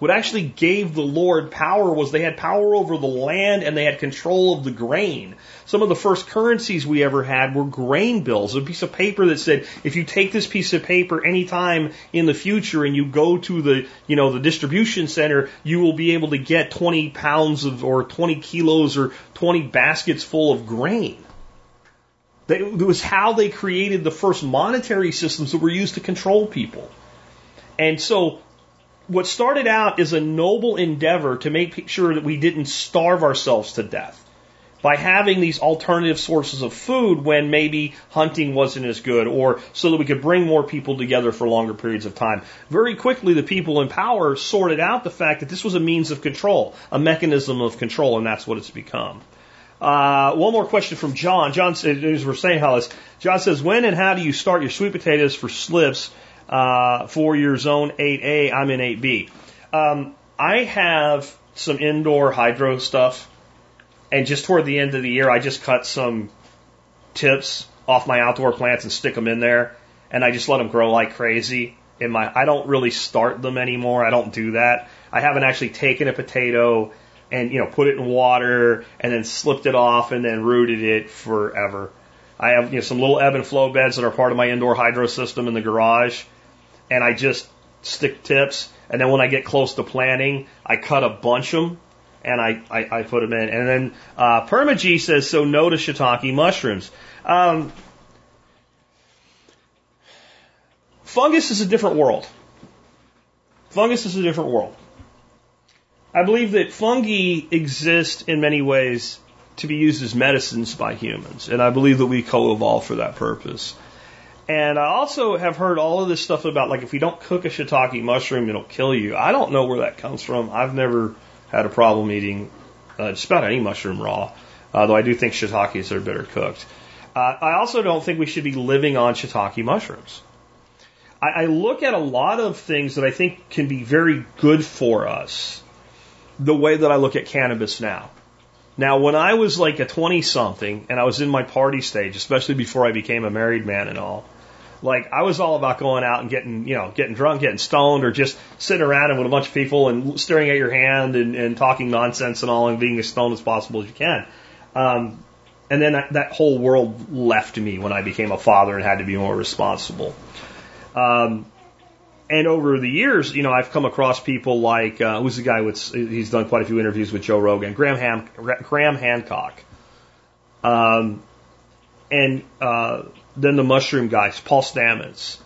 What actually gave the lord power was they had power over the land and they had control of the grain. Some of the first currencies we ever had were grain bills, a piece of paper that said, if you take this piece of paper anytime in the future and you go to the, you know, the distribution center, you will be able to get 20 pounds of, or 20 kilos or 20 baskets full of grain. That was how they created the first monetary systems that were used to control people. And so, what started out is a noble endeavor to make sure that we didn't starve ourselves to death. by having these alternative sources of food when maybe hunting wasn't as good, or so that we could bring more people together for longer periods of time. Very quickly, the people in power sorted out the fact that this was a means of control, a mechanism of control, and that's what it's become. One more question from John. John says, as we're saying how this, John says, when and how do you start your sweet potatoes for slips for your zone 8A? I'm in 8B. I have some indoor hydro stuff. And just toward the end of the year, I just cut some tips off my outdoor plants and stick them in there. And I just let them grow like crazy. I don't really start them anymore. I don't do that. I haven't actually taken a potato and, put it in water and then slipped it off and then rooted it forever. I have, some little ebb and flow beds that are part of my indoor hydro system in the garage. And I just stick tips. And then when I get close to planting, I cut a bunch of them. And I put them in. And then Perma-G says, so no to shiitake mushrooms. Fungus is a different world. Fungus is a different world. I believe that fungi exist in many ways to be used as medicines by humans. And I believe that we co-evolve for that purpose. And I also have heard all of this stuff about, if you don't cook a shiitake mushroom, it'll kill you. I don't know where that comes from. I've never had a problem eating just about any mushroom raw, though I do think shiitakes are better cooked. I also don't think we should be living on shiitake mushrooms. I look at a lot of things that I think can be very good for us the way that I look at cannabis now. Now, when I was a 20-something and I was in my party stage, especially before I became a married man and all, I was all about going out and getting drunk, getting stoned, or just sitting around with a bunch of people and staring at your hand and talking nonsense and all and being as stoned as possible as you can. And then that whole world left me when I became a father and had to be more responsible. And over the years, I've come across people like, who's the guy he's done quite a few interviews with Joe Rogan, Graham Hancock. Then the mushroom guys, Paul Stamets.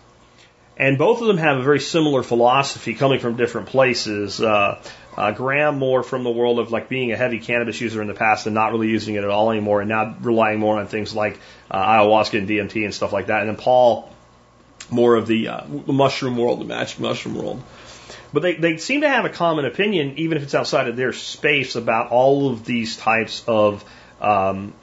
And both of them have a very similar philosophy coming from different places. Graham more from the world of being a heavy cannabis user in the past and not really using it at all anymore and now relying more on things like ayahuasca and DMT and stuff like that. And then Paul more of the mushroom world, the magic mushroom world. But they seem to have a common opinion, even if it's outside of their space, about all of these types of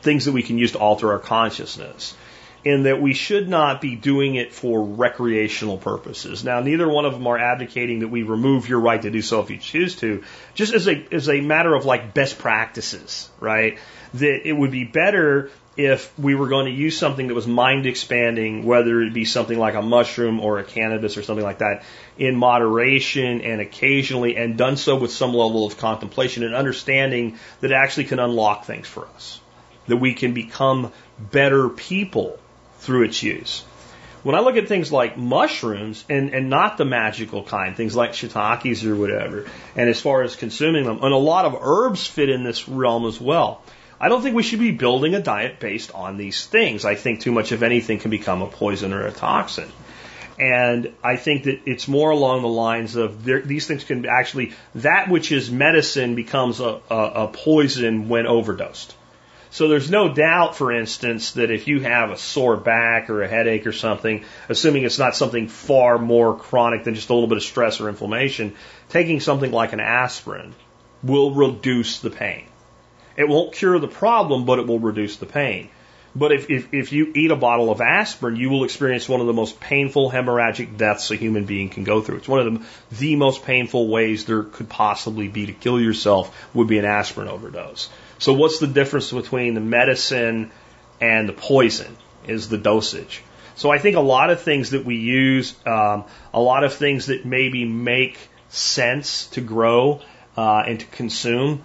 things that we can use to alter our consciousness. In that we should not be doing it for recreational purposes. Now, neither one of them are advocating that we remove your right to do so if you choose to, just as a matter of best practices, right? That it would be better if we were going to use something that was mind expanding, whether it be something like a mushroom or a cannabis or something like that, in moderation and occasionally, and done so with some level of contemplation and understanding that it actually can unlock things for us, that we can become better people through its use. When I look at things like mushrooms, and not the magical kind, things like shiitakes or whatever, and as far as consuming them, and a lot of herbs fit in this realm as well, I don't think we should be building a diet based on these things. I think too much of anything can become a poison or a toxin. And I think that it's more along the lines of these things can actually, that which is medicine becomes a poison when overdosed. So there's no doubt, for instance, that if you have a sore back or a headache or something, assuming it's not something far more chronic than just a little bit of stress or inflammation, taking something like an aspirin will reduce the pain. It won't cure the problem, but it will reduce the pain. But if you eat a bottle of aspirin, you will experience one of the most painful hemorrhagic deaths a human being can go through. It's one of the most painful ways there could possibly be to kill yourself would be an aspirin overdose. So what's the difference between the medicine and the poison is the dosage. So I think a lot of things that we use, a lot of things that maybe make sense to grow and to consume,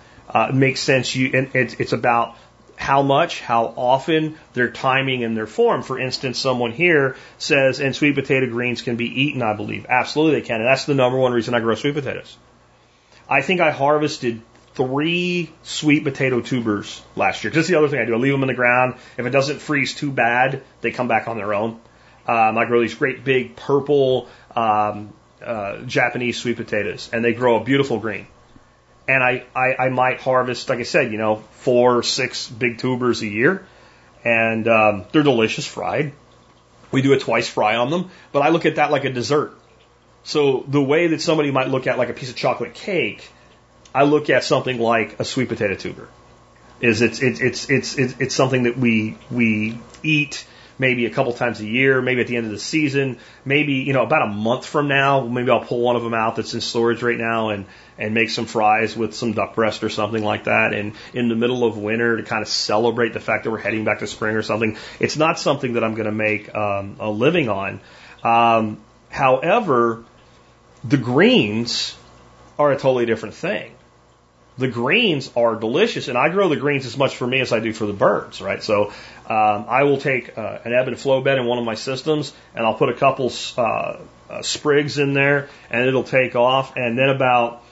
make sense. It's about how much, how often, their timing, and their form. For instance, someone here says, and sweet potato greens can be eaten, I believe. Absolutely they can, and that's the number one reason I grow sweet potatoes. I think I harvested 3 sweet potato tubers last year. That's the other thing I do. I leave them in the ground. If it doesn't freeze too bad, they come back on their own. I grow these great big purple Japanese sweet potatoes, and they grow a beautiful green. And I might harvest, like I said, 4 or 6 big tubers a year. And they're delicious fried. We do a twice fry on them. But I look at that like a dessert. So the way that somebody might look at like a piece of chocolate cake, I look at something like a sweet potato tuber. It's something that we eat maybe a couple times a year, maybe at the end of the season, maybe about a month from now, maybe I'll pull one of them out that's in storage right now and make some fries with some duck breast or something like that. And in the middle of winter to kind of celebrate the fact that we're heading back to spring or something. It's not something that I'm going to make a living on. However, the greens are a totally different thing. The greens are delicious, and I grow the greens as much for me as I do for the birds, right? So I will take an ebb and flow bed in one of my systems, and I'll put a couple sprigs in there, and it'll take off. And then about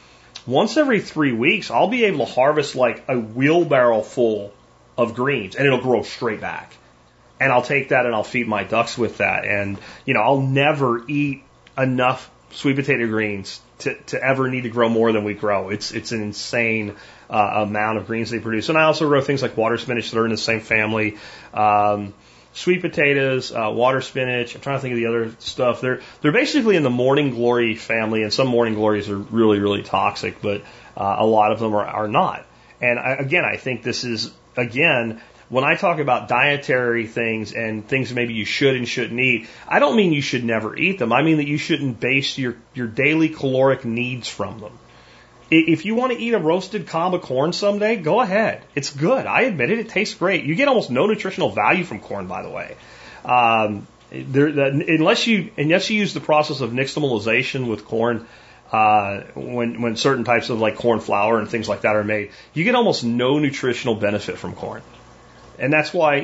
once every 3 weeks, I'll be able to harvest like a wheelbarrow full of greens, and it'll grow straight back. And I'll take that, and I'll feed my ducks with that. And, I'll never eat enough sweet potato greens to ever need to grow more than we grow. It's an insane amount of greens they produce. And I also grow things like water spinach that are in the same family. Sweet potatoes, water spinach. I'm trying to think of the other stuff. They're basically in the morning glory family, and some morning glories are really, really toxic, but a lot of them are not. And I think this is, when I talk about dietary things and things maybe you should and shouldn't eat, I don't mean you should never eat them. I mean that you shouldn't base your daily caloric needs from them. If you want to eat a roasted cob of corn someday, go ahead. It's good. I admit it. It tastes great. You get almost no nutritional value from corn, by the way. Unless you use the process of nixtamalization with corn, when certain types of like corn flour and things like that are made, you get almost no nutritional benefit from corn. And that's why,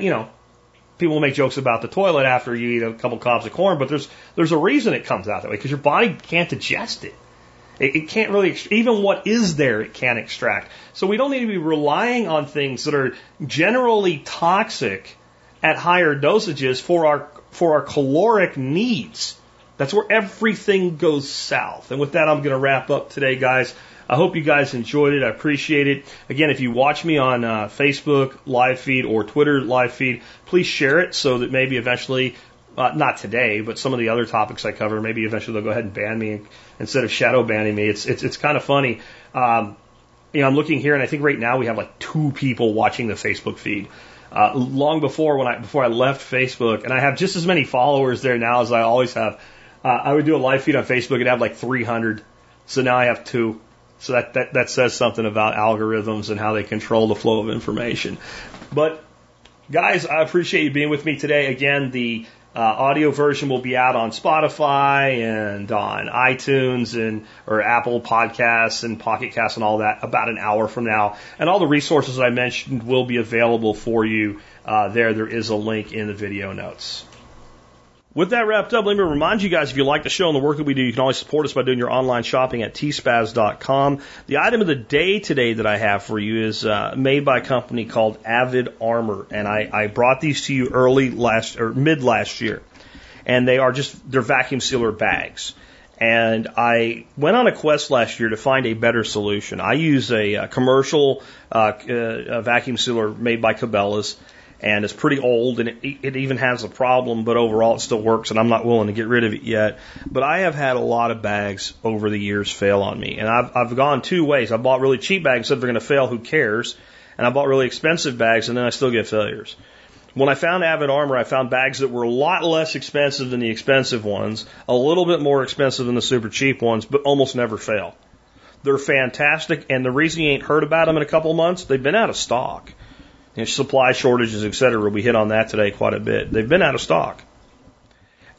people make jokes about the toilet after you eat a couple cobs of corn, but there's a reason it comes out that way, because your body can't digest it. It can't really, even what is there, it can't extract. So we don't need to be relying on things that are generally toxic at higher dosages for our caloric needs. That's where everything goes south. And with that, I'm going to wrap up today, guys. I hope you guys enjoyed it. I appreciate it. Again, if you watch me on Facebook live feed or Twitter live feed, please share it so that maybe eventually, not today, but some of the other topics I cover, maybe eventually they'll go ahead and ban me instead of shadow banning me. It's kind of funny. I'm looking here, and I think right now we have like 2 people watching the Facebook feed. Long before I left Facebook, and I have just as many followers there now as I always have. I would do a live feed on Facebook and have like 300. So now I have 2. So that says something about algorithms and how they control the flow of information. But, guys, I appreciate you being with me today. Again, the audio version will be out on Spotify and on iTunes or Apple Podcasts and Pocket Casts and all that about an hour from now. And all the resources that I mentioned will be available for you there. There is a link in the video notes. With that wrapped up, let me remind you guys, if you like the show and the work that we do, you can always support us by doing your online shopping at tspaz.com. The item of the day today that I have for you is made by a company called Avid Armor, and I brought these to you mid last year, and they're vacuum sealer bags. And I went on a quest last year to find a better solution. I use a commercial vacuum sealer made by Cabela's. And it's pretty old, and it even has a problem, but overall it still works, and I'm not willing to get rid of it yet. But I have had a lot of bags over the years fail on me, and I've gone 2 ways. I bought really cheap bags, said they're going to fail, who cares? And I bought really expensive bags, and then I still get failures. When I found Avid Armor, I found bags that were a lot less expensive than the expensive ones, a little bit more expensive than the super cheap ones, but almost never fail. They're fantastic, and the reason you ain't heard about them in a couple months, they've been out of stock. Supply shortages, etc. We hit on that today quite a bit. They've been out of stock.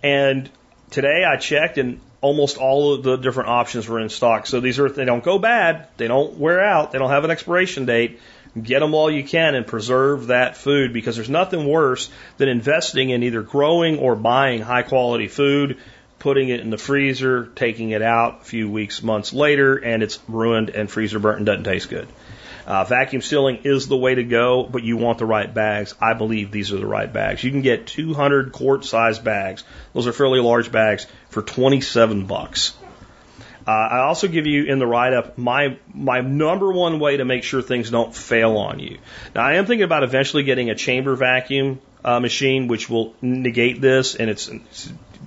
And today I checked, and almost all of the different options were in stock. So they don't go bad. They don't wear out. They don't have an expiration date. Get them while you can and preserve that food, because there's nothing worse than investing in either growing or buying high-quality food, putting it in the freezer, taking it out a few weeks, months later, and it's ruined and freezer burnt and doesn't taste good. Vacuum sealing is the way to go, but you want the right bags. I believe these are the right bags. You can get 200 quart size bags. Those are fairly large bags for $27. I also give you in the write-up my number one way to make sure things don't fail on you. Now, I am thinking about eventually getting a chamber vacuum machine, which will negate this, and it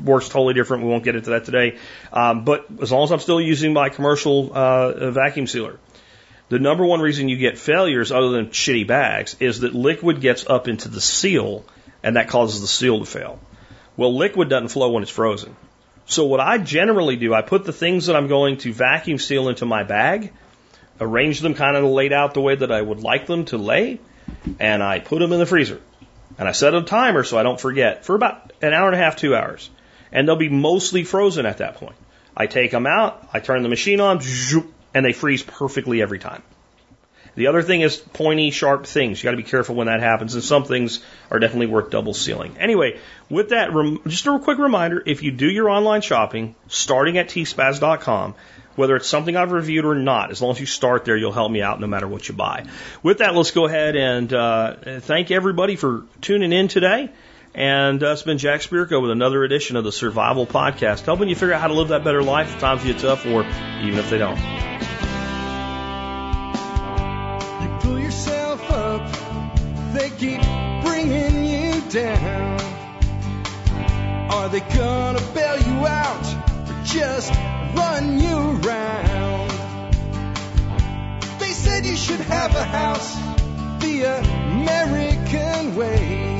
works totally different. We won't get into that today. But as long as I'm still using my commercial vacuum sealer, the number one reason you get failures, other than shitty bags, is that liquid gets up into the seal, and that causes the seal to fail. Well, liquid doesn't flow when it's frozen. So what I generally do, I put the things that I'm going to vacuum seal into my bag, arrange them kind of laid out the way that I would like them to lay, and I put them in the freezer. And I set a timer so I don't forget for about an hour and a half, 2 hours. And they'll be mostly frozen at that point. I take them out, I turn the machine on, and they freeze perfectly every time. The other thing is pointy, sharp things. You got to be careful when that happens, and some things are definitely worth double sealing. Anyway, with that, just a quick reminder, if you do your online shopping, starting at tspaz.com, whether it's something I've reviewed or not, as long as you start there, you'll help me out no matter what you buy. With that, let's go ahead and thank everybody for tuning in today. And it's been Jack Spirko with another edition of the Survival Podcast, helping you figure out how to live that better life if times get tough or even if they don't. Up, they keep bringing you down. Are they gonna bail you out or just run you around? They said you should have a house the American way.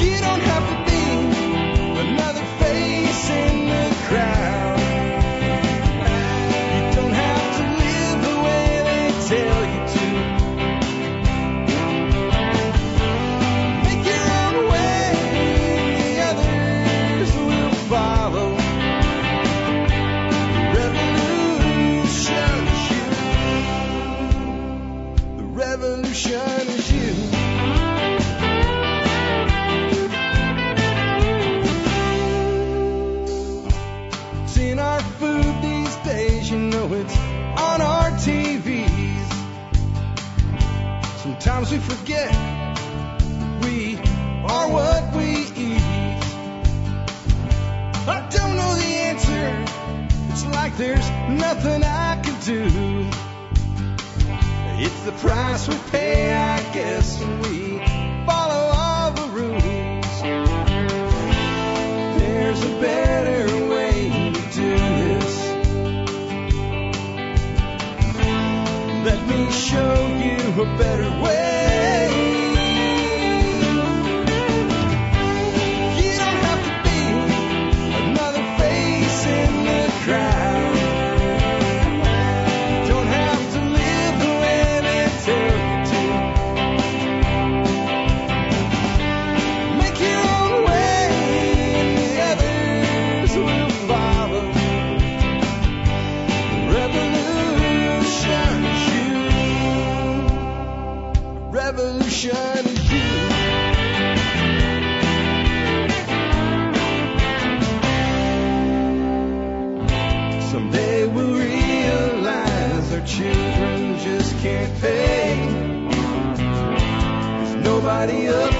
You don't have to be another face in the crowd. You don't have to live the way they tell you to. Make your own way, the others will follow. Revolution is you. It's in our food these days, you know it's on our TVs. Sometimes we forget we are what we eat. I don't know the answer. It's like there's nothing I can do. It's the price we pay, I guess, when we follow all the rules. There's a better way to do this. Let me show you a better way. You don't have to be another face in the crowd. Revolution is you. Someday we'll realize our children just can't pay. There's nobody up